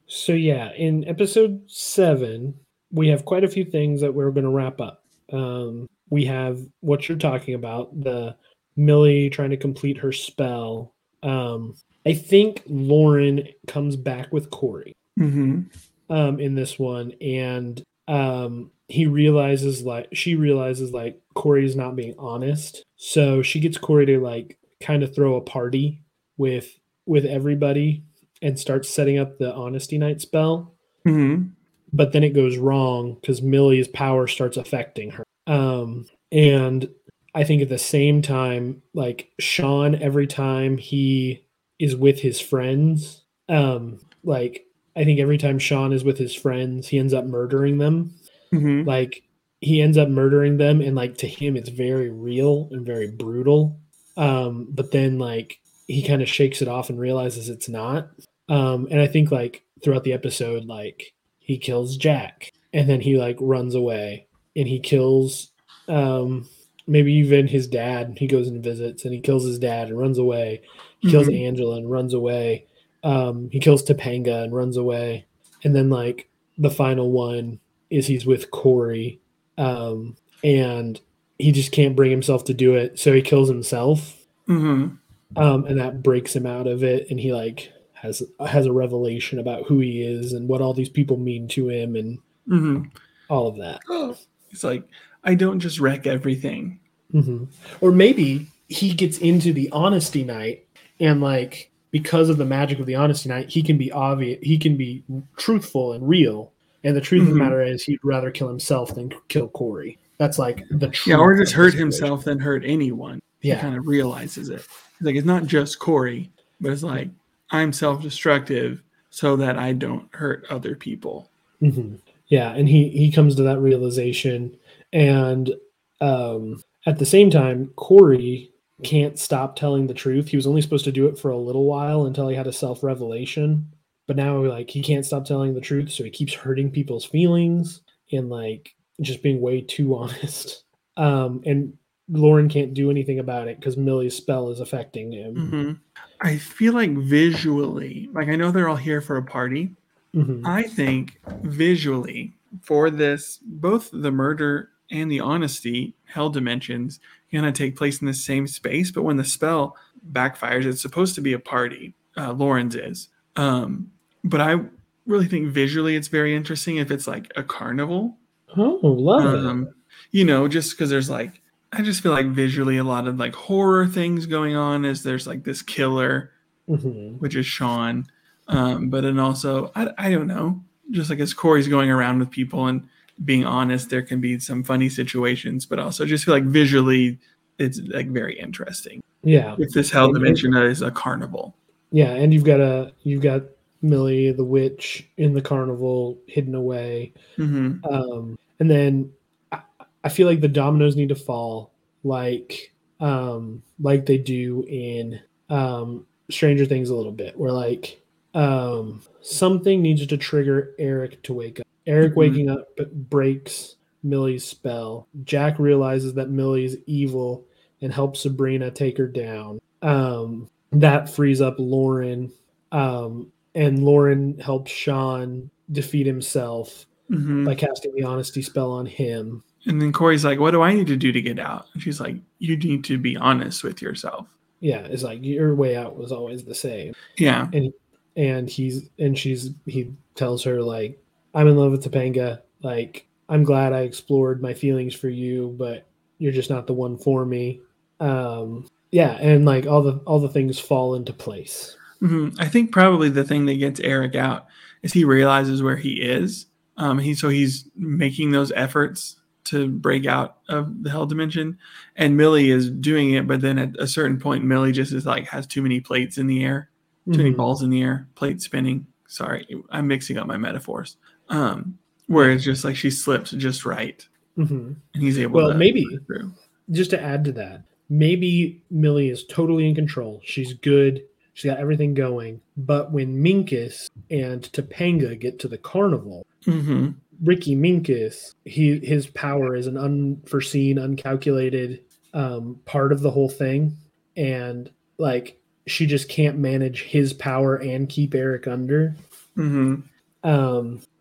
So, yeah, in episode 7, we have quite a few things that we're going to wrap up. We have what you're talking about, the Millie trying to complete her spell. I think Lauren comes back with Corey in this one, and she realizes Corey's not being honest, so she gets Corey to, like, kind of throw a party with everybody and start setting up the Honesty Night spell. But then it goes wrong because Millie's power starts affecting her, and I think at the same time, like, Sean, every time he is with his friends, he ends up murdering them. Like, he ends up murdering them, and, like, to him it's very real and very brutal, but then, like, he kind of shakes it off and realizes it's not. And I think, like, throughout the episode, like, he kills Jack, and then he, like, runs away, and he kills maybe even his dad. He goes and visits, and he kills his dad and runs away. He kills Angela and runs away. He kills Topanga and runs away. And then, like, the final one is he's with Corey, and he just can't bring himself to do it, so he kills himself. And that breaks him out of it, and he, like, has a revelation about who he is and what all these people mean to him and all of that. It's like, I don't just wreck everything. Or maybe he gets into the Honesty Night, and, like, because of the magic of the Honesty Night, he can be obvious. He can be truthful and real. And the truth of the matter is, he'd rather kill himself than kill Corey. That's, like, the truth. Yeah, or just hurt himself than hurt anyone. Yeah. He kind of realizes it. It's like, it's not just Corey, but it's like, I'm self-destructive so that I don't hurt other people. Yeah, and he comes to that realization. And at the same time, Corey can't stop telling the truth. He was only supposed to do it for a little while until he had a self-revelation. But now, like, he can't stop telling the truth, so he keeps hurting people's feelings and, like, just being way too honest. And Lauren can't do anything about it because Millie's spell is affecting him. I feel like visually, like, I know they're all here for a party. I think visually for this, both the murder and the honesty hell dimensions going to take place in the same space. But when the spell backfires, it's supposed to be a party. Lauren's is. But I really think visually it's very interesting if it's like a carnival. Oh, love it. You know, just because there's like I just feel like visually a lot of like horror things going on as there's like this killer, which is Sean. But then also, I don't know, just like as Corey's going around with people and being honest, there can be some funny situations, but also just feel like visually it's like very interesting. Yeah. If this hell dimension is a carnival. Yeah. And you've got Millie, the witch in the carnival hidden away. And then I feel like the dominoes need to fall like they do in Stranger Things a little bit, where like something needs to trigger Eric to wake up. Eric waking up breaks Millie's spell. Jack realizes that Millie's evil and helps Sabrina take her down. That frees up Lauren, and Lauren helps Sean defeat himself by casting the honesty spell on him. And then Corey's like, what do I need to do to get out? And she's like, you need to be honest with yourself. Yeah, it's like your way out was always the same. Yeah. And he tells her like, I'm in love with Topanga. Like, I'm glad I explored my feelings for you, but you're just not the one for me. Yeah, and like all the things fall into place. I think probably the thing that gets Eric out is he realizes where he is. He's making those efforts to break out of the hell dimension, and Millie is doing it. But then at a certain point, Millie just is like, has too many plates in the air, too many balls in the air, plates spinning. Sorry, I'm mixing up my metaphors. Where it's just like she slips just right, and he's able. Well, maybe just to add to that, maybe Millie is totally in control. She's good. She's got everything going. But when Minkus and Topanga get to the carnival, Ricky Minkus, his power is an unforeseen, uncalculated part of the whole thing, and like she just can't manage his power and keep Eric under.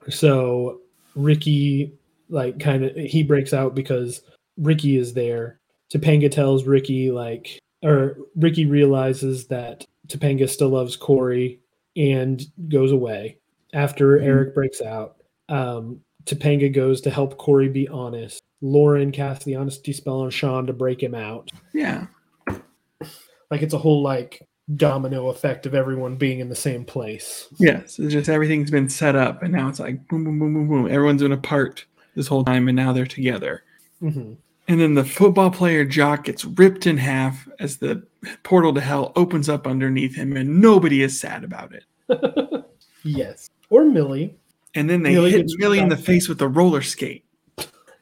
So Ricky, like, kind of, he breaks out because Ricky is there. Topanga tells Ricky, like, or Ricky realizes that Topanga still loves Corey and goes away. After Eric breaks out, Topanga goes to help Corey be honest. Lauren casts the honesty spell on Sean to break him out. Yeah. Like, it's a whole, like, domino effect of everyone being in the same place. Yes, it's just everything's been set up, and now it's like boom, boom, boom, boom, boom. Everyone's been apart this whole time, and now they're together. And then the football player Jock gets ripped in half as the portal to hell opens up underneath him, and nobody is sad about it. Yes, or Millie. And then they hit Millie in the face with a roller skate.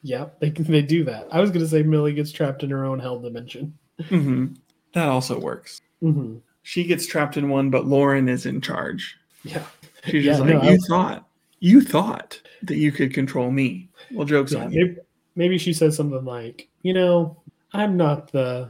Yeah, they do that. I was going to say Millie gets trapped in her own hell dimension. That also works. She gets trapped in one, but Lauren is in charge. Yeah. She's just like, you thought that you could control me. Well, joke's on you. Maybe she says something like, you know, I'm not the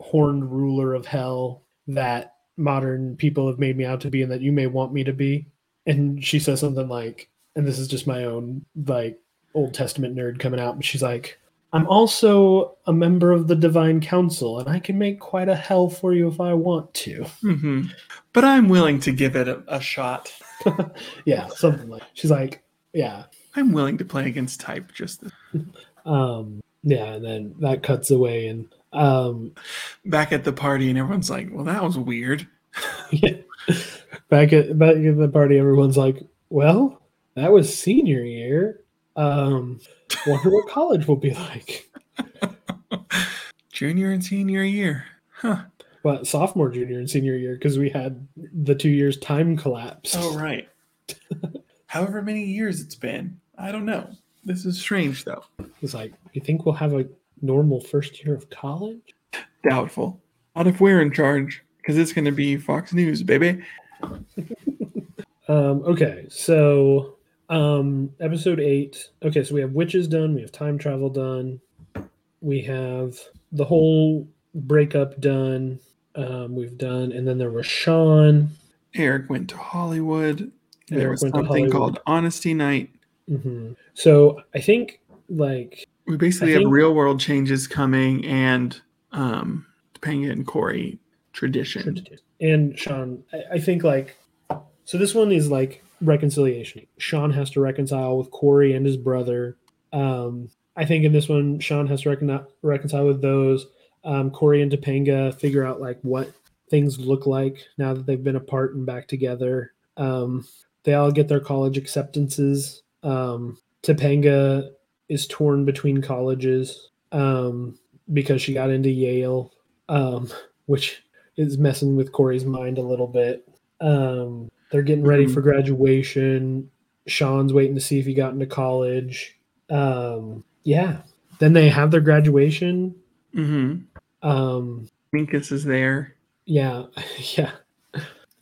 horned ruler of hell that modern people have made me out to be and that you may want me to be. And she says something like, and this is just my own, like, Old Testament nerd coming out, but she's like, I'm also a member of the Divine Council, and I can make quite a hell for you if I want to. But I'm willing to give it a shot. Yeah, something like, she's like, yeah. I'm willing to play against type, just this. Yeah, and then that cuts away, and back at the party, and everyone's like, well, that was weird. Yeah. Back at the party, everyone's like, well, that was senior year. Wonder what college will be like. Junior and senior year. Huh. Well, sophomore, junior, and senior year, because we had the 2 years time collapse. Oh, right. However many years it's been. I don't know. This is strange, though. It's like, you think we'll have a normal first year of college? Doubtful. Not if we're in charge, because it's going to be Fox News, baby. Okay, so... episode 8. Okay, so we have witches done. We have time travel done. We have the whole breakup done. We've done, and then there was Sean. Eric went to Hollywood. There was something called Honesty Night. So I think, like, we basically have real world changes coming, and Topanga and Corey tradition, and Sean. I think, like, so this one is like reconciliation. Sean has to reconcile with Corey and his brother. I think in this one, Sean has to reconcile with those. Corey and Topanga figure out like what things look like now that they've been apart and back together. They all get their college acceptances. Topanga is torn between colleges because she got into Yale, which is messing with Corey's mind a little bit. They're getting ready for graduation. Sean's waiting to see if he got into college. Then they have their graduation. Mm-hmm. Minkus is there. Yeah.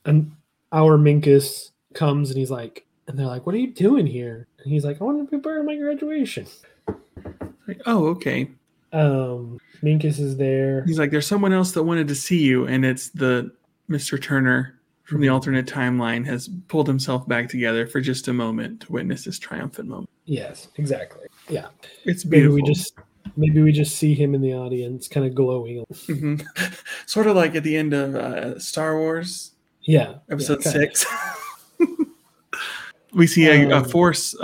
And our Minkus comes and he's like, and they're like, "What are you doing here?" And he's like, "I want to be part of my graduation." Like, oh, okay. Minkus is there. He's like, "There's someone else that wanted to see you," and it's the Mr. Turner from the alternate timeline has pulled himself back together for just a moment to witness this triumphant moment. Yes, exactly. Yeah, it's beautiful. Maybe we just see him in the audience, kind of glowing, sort of like at the end of Star Wars. Yeah, episode 6. We see a force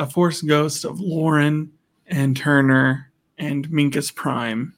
ghost of Lauren and Turner and Minkus Prime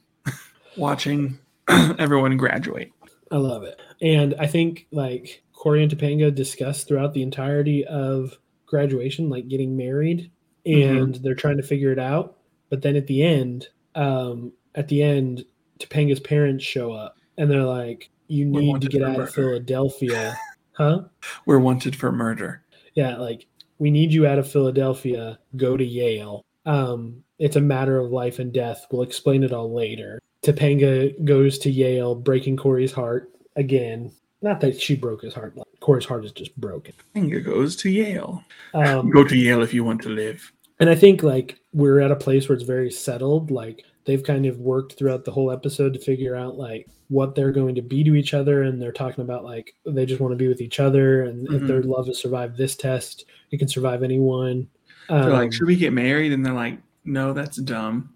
watching everyone graduate. I love it, and I think like Corey and Topanga discuss throughout the entirety of graduation, like getting married, and they're trying to figure it out. But then at the end, Topanga's parents show up, and they're like, "You need to get out of Philadelphia, huh? We're wanted for murder." Yeah, like, "We need you out of Philadelphia. Go to Yale. It's a matter of life and death. We'll explain it all later." Topanga goes to Yale, breaking Corey's heart again. Not that she broke his heart. Corey's heart is just broken. Topanga goes to Yale. Go to Yale if you want to live. And I think like we're at a place where it's very settled. Like they've kind of worked throughout the whole episode to figure out like what they're going to be to each other. And they're talking about like they just want to be with each other. And if their love has survived this test, it can survive anyone. They're like, "Should we get married?" And they're like, "No, that's dumb."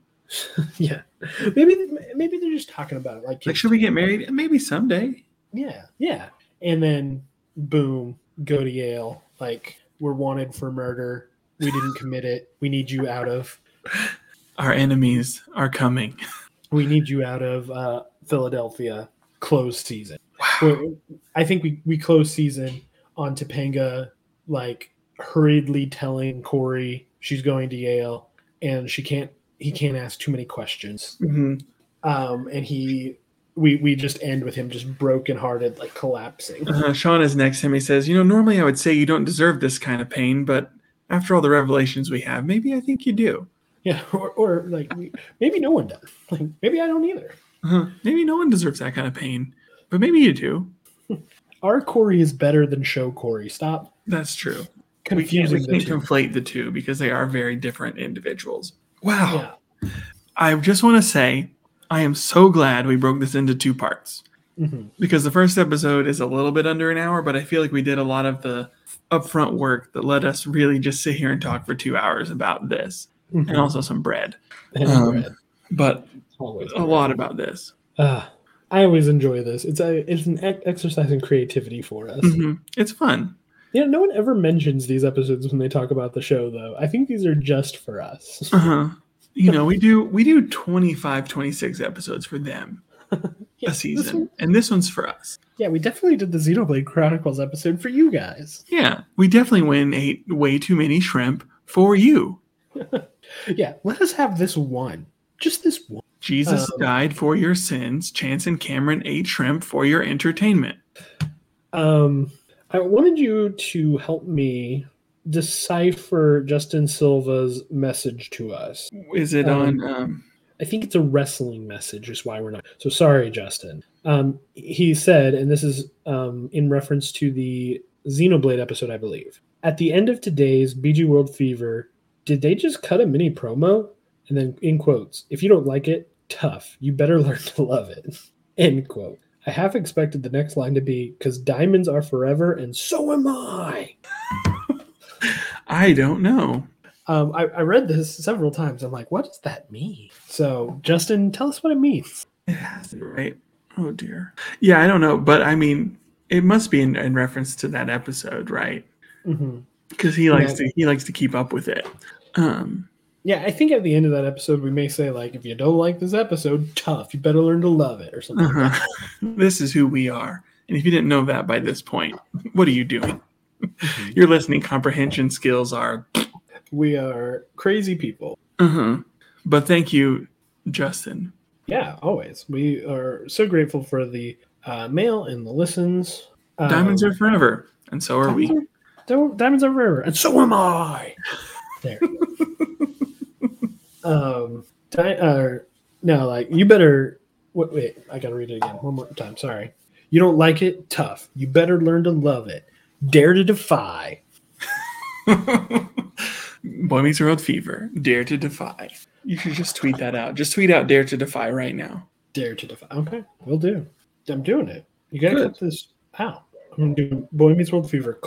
Yeah. Maybe they're just talking about it. Like should we get married? Maybe someday. Yeah. Yeah. And then boom, go to Yale. Like, "We're wanted for murder. We didn't commit it. We need you out of." Our enemies are coming. "We need you out of Philadelphia." Close season. Wow. I think we close season on Topanga like hurriedly telling Corey she's going to Yale and he can't ask too many questions. And we just end with him just brokenhearted, like collapsing. Sean is next to him. He says, "Normally I would say you don't deserve this kind of pain, but after all the revelations we have, maybe I think you do." Yeah, or like maybe no one does. Like maybe I don't either. Maybe no one deserves that kind of pain, but maybe you do. Our Corey is better than show Corey. Stop. That's true. We can't conflate the two because they are very different individuals. Wow. Yeah. I just want to say I am so glad we broke this into two parts because the first episode is a little bit under an hour, but I feel like we did a lot of the upfront work that let us really just sit here and talk for 2 hours about this and also some bread. But always a lot about this. I always enjoy this. It's an exercise in creativity for us. It's fun. Yeah, no one ever mentions these episodes when they talk about the show, though. I think these are just for us. We do 25, 26 episodes for them. A season. This one's for us. Yeah, we definitely did the Xenoblade Chronicles episode for you guys. Yeah, we definitely ate way too many shrimp for you. Yeah, let us have this one. Just this one. Jesus died for your sins. Chance and Cameron ate shrimp for your entertainment. I wanted you to help me decipher Justin Silva's message to us. Is it on... I think it's a wrestling message is why we're not. So sorry, Justin. He said, and this is in reference to the Xenoblade episode, I believe. "At the end of today's BG World Fever, did they just cut a mini promo?" And then in quotes, "If you don't like it, tough. You better learn to love it." End quote. I half expected the next line to be, "'Cause diamonds are forever and so am I." I don't know. I read this several times. I'm like, what does that mean? So, Justin, tell us what it means. It has it right. Oh, dear. Yeah, I don't know. But, I mean, it must be in reference to that episode, right? Because he likes to keep up with it. Yeah, I think at the end of that episode, we may say, like, if you don't like this episode, tough. You better learn to love it or something. Uh-huh. This is who we are. And if you didn't know that by this point, what are you doing? Mm-hmm. Your listening comprehension skills are... We are crazy people. Uh-huh. But thank you, Justin. Yeah, always. We are so grateful for the mail and the listens. Diamonds are forever. And so are we. Diamonds are forever. And so am I. There. No, like, you better... Wait, I gotta read it again. One more time, sorry. You don't like it? Tough. You better learn to love it. Dare to defy. Boy Meets World fever. Dare to defy. You should just tweet that out. Just tweet out Dare to Defy right now. Dare to defy. Okay, will do. I'm doing it. You gotta cut this out. I'm gonna do Boy Meets World fever :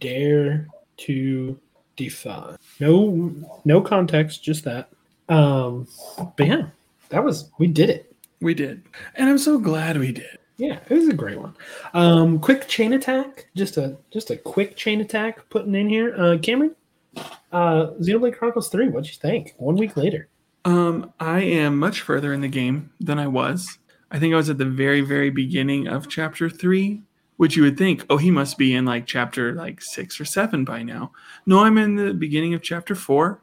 Dare to Defy. No context, just that. But yeah, we did it. We did. And I'm so glad we did. Yeah, it was a great one. Quick chain attack. Just a quick chain attack putting in here. Cameron, Xenoblade Chronicles 3, what'd you think? 1 week later. I am much further in the game than I was. I think I was at the very, very beginning of chapter 3. Which you would think, oh, he must be in like chapter like 6 or 7 by now. No, I'm in the beginning of chapter 4,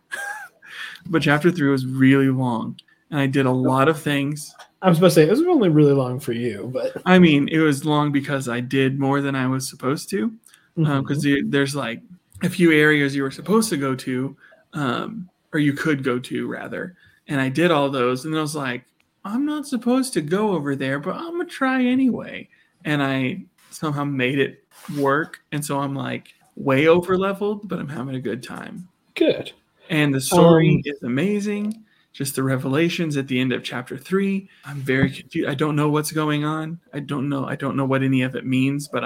but chapter 3 was really long, and I did a lot of things. I was about to say it was only really long for you, but I mean it was long because I did more than I was supposed to, because there's like a few areas you were supposed to go to, or you could go to rather, and I did all those, and then I was like, I'm not supposed to go over there, but I'm gonna try anyway, and I somehow made it work, and so I'm like way over leveled, but I'm having a good time. Good. And the story is amazing. Just the revelations at the end of chapter 3. I'm very confused. I don't know what's going on. I don't know what any of it means, but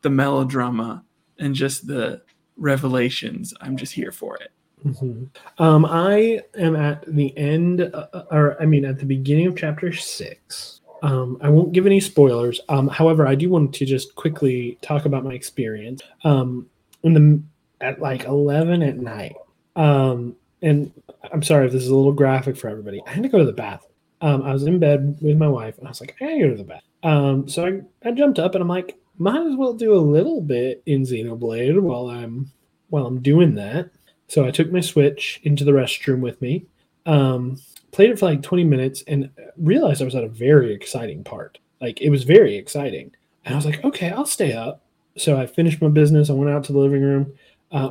the melodrama and just the revelations, I'm just here for it. Mm-hmm. I am at the end, at the beginning of chapter 6. I won't give any spoilers. However, I do want to just quickly talk about my experience. At like 11 at night, and I'm sorry if this is a little graphic for everybody. I had to go to the bathroom. I was in bed with my wife, and I was like, I gotta go to the bathroom. So I jumped up, and I'm like, might as well do a little bit in Xenoblade while I'm doing that. So I took my Switch into the restroom with me. Played it for like 20 minutes and realized I was at a very exciting part. Like, it was very exciting. And I was like, okay, I'll stay up. So I finished my business. I went out to the living room.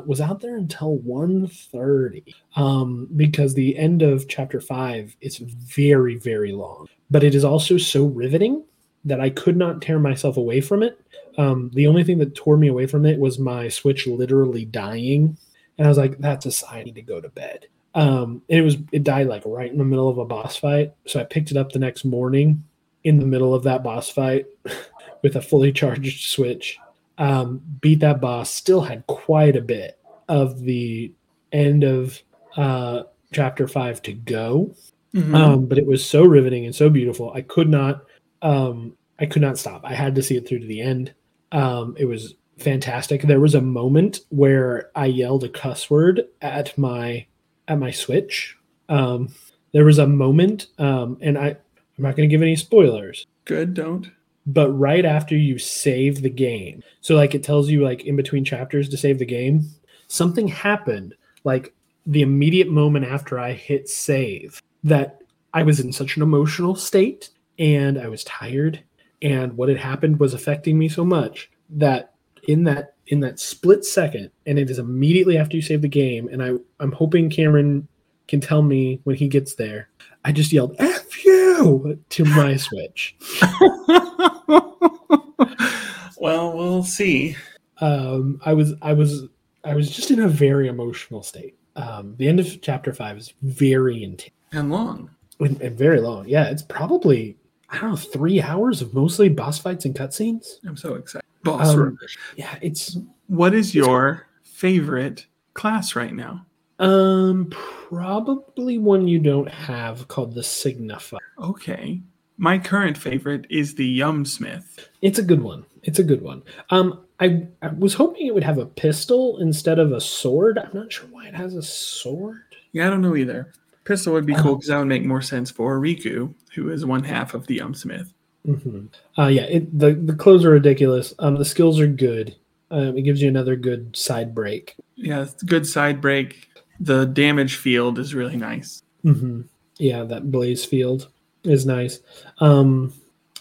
Was out there until 1:30 because the end of chapter 5 is very, very long. But it is also so riveting that I could not tear myself away from it. The only thing that tore me away from it was my Switch literally dying. And I was like, that's a sign I need to go to bed. And it died like right in the middle of a boss fight. So I picked it up the next morning in the middle of that boss fight with a fully charged Switch. Beat that boss, still had quite a bit of the end of chapter 5 to go. Mm-hmm. But it was so riveting and so beautiful. I could not stop. I had to see it through to the end. It was fantastic. There was a moment where I yelled a cuss word at my Switch. There was a moment, and I'm not going to give any spoilers. Good, don't. But right after you save the game, so like it tells you like in between chapters to save the game, something happened like the immediate moment after I hit save that I was in such an emotional state and I was tired and what had happened was affecting me so much that in that split second, and it is immediately after you save the game, and I'm hoping Cameron can tell me when he gets there, I just yelled, F you, to my Switch. Well, we'll see. I was just in a very emotional state. The end of chapter 5 is very intense. And long. And very long. Yeah, it's probably, 3 hours of mostly boss fights and cutscenes. I'm so excited. Boss rush. Yeah, it's. What is your favorite class right now? Probably one you don't have called the Signifier. Okay, my current favorite is the Yum Smith. It's a good one. I was hoping it would have a pistol instead of a sword. I'm not sure why it has a sword. Yeah, I don't know either. Pistol would be cool because that would make more sense for Riku, who is one half of the Yum Smith. Mm-hmm. Yeah, the clothes are ridiculous. The skills are good. It gives you another good side break. Yeah, it's a good side break. The damage field is really nice. Mm-hmm. Yeah, that blaze field is nice. I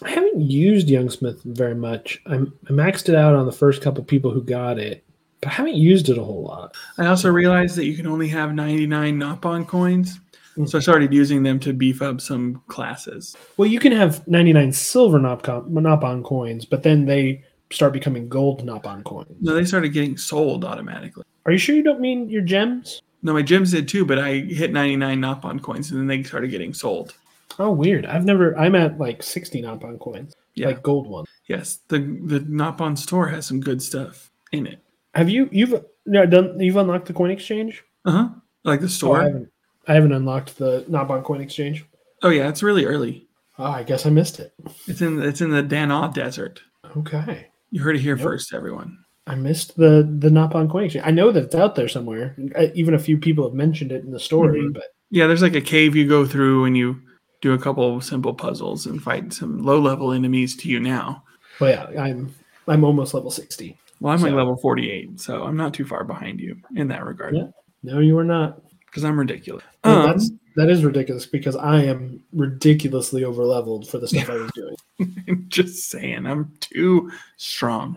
haven't used Yum Smith very much. I maxed it out on the first couple people who got it, but I haven't used it a whole lot. I also realized that you can only have 99 Nopon coins, so I started using them to beef up some classes. Well, you can have 99 silver Nopon coins, but then they start becoming gold Nopon coins. No, they started getting sold automatically. Are you sure you don't mean your gems? No, my gems did too, but I hit 99 Nopon coins, and then they started getting sold. Oh, weird. I'm at like 60 Nopon coins, like gold ones. Yes, the Nopon store has some good stuff in it. Have you've unlocked the coin exchange? Uh-huh. Like the store? Oh, I haven't unlocked the Nopon coin exchange. Oh yeah, it's really early. Oh, I guess I missed it. It's in the Danaw Desert. Okay. You heard it here first, everyone. I missed the Nopon coin exchange. I know that it's out there somewhere. Even a few people have mentioned it in the story, but yeah, there's like a cave you go through and you do a couple of simple puzzles and fight some low-level enemies to you now. Well, yeah, I'm almost level 60. Well, I'm like level 48, so I'm not too far behind you in that regard. Yeah. No, you are not. Because I'm ridiculous. Well, that is ridiculous because I am ridiculously over-leveled for the stuff I was doing. I'm just saying. I'm too strong.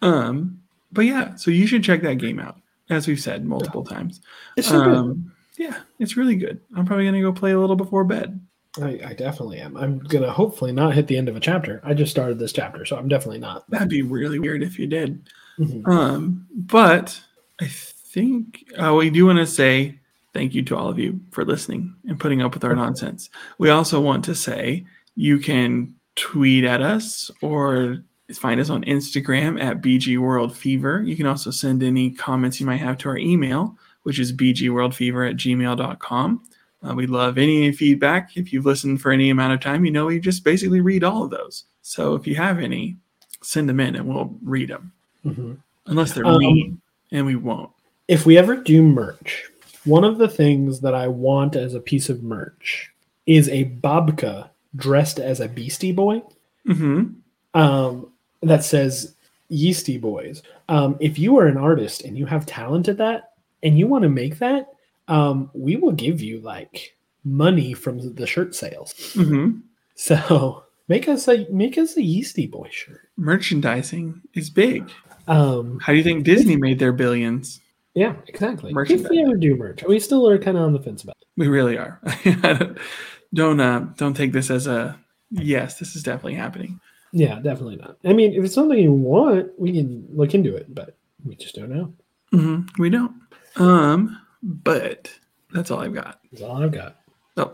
But yeah, so you should check that game out, as we've said multiple times. It's so good. Yeah, it's really good. I'm probably going to go play a little before bed. I definitely am. I'm going to hopefully not hit the end of a chapter. I just started this chapter, so I'm definitely not. That'd be really weird if you did. Mm-hmm. But I think we do want to say thank you to all of you for listening and putting up with our nonsense. We also want to say you can tweet at us or find us on Instagram at BGWorldFever. You can also send any comments you might have to our email, which is bgworldfever@gmail.com. We love any feedback. If you've listened for any amount of time, you know we just basically read all of those. So if you have any, send them in and we'll read them. Mm-hmm. Unless they're mean, and we won't. If we ever do merch, one of the things that I want as a piece of merch is a babka dressed as a Beastie Boy that says Yeasty Boys. If you are an artist and you have talent at that, and you want to make that, we will give you like money from the shirt sales. Mm-hmm. So make us a Yeasty Boy shirt. Merchandising is big. How do you think Disney made their billions? Yeah, exactly. If we ever do merch, we still are kind of on the fence about it. We really are. Don't take this as a yes. This is definitely happening. Yeah, definitely not. I mean, if it's something you want, we can look into it, but we just don't know. Mm-hmm. We don't. But that's all I've got.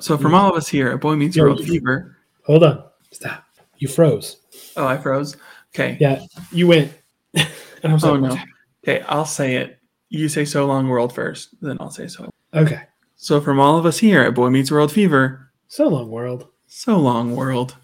So from all of us here at Boy Meets World Fever. Hold on. Stop. You froze. Oh, I froze? Okay. Yeah, you went. And I'm sorry. Oh, no. Okay, I'll say it. You say so long world first, then I'll say so. Okay. So from all of us here at Boy Meets World Fever. So long world. So long world.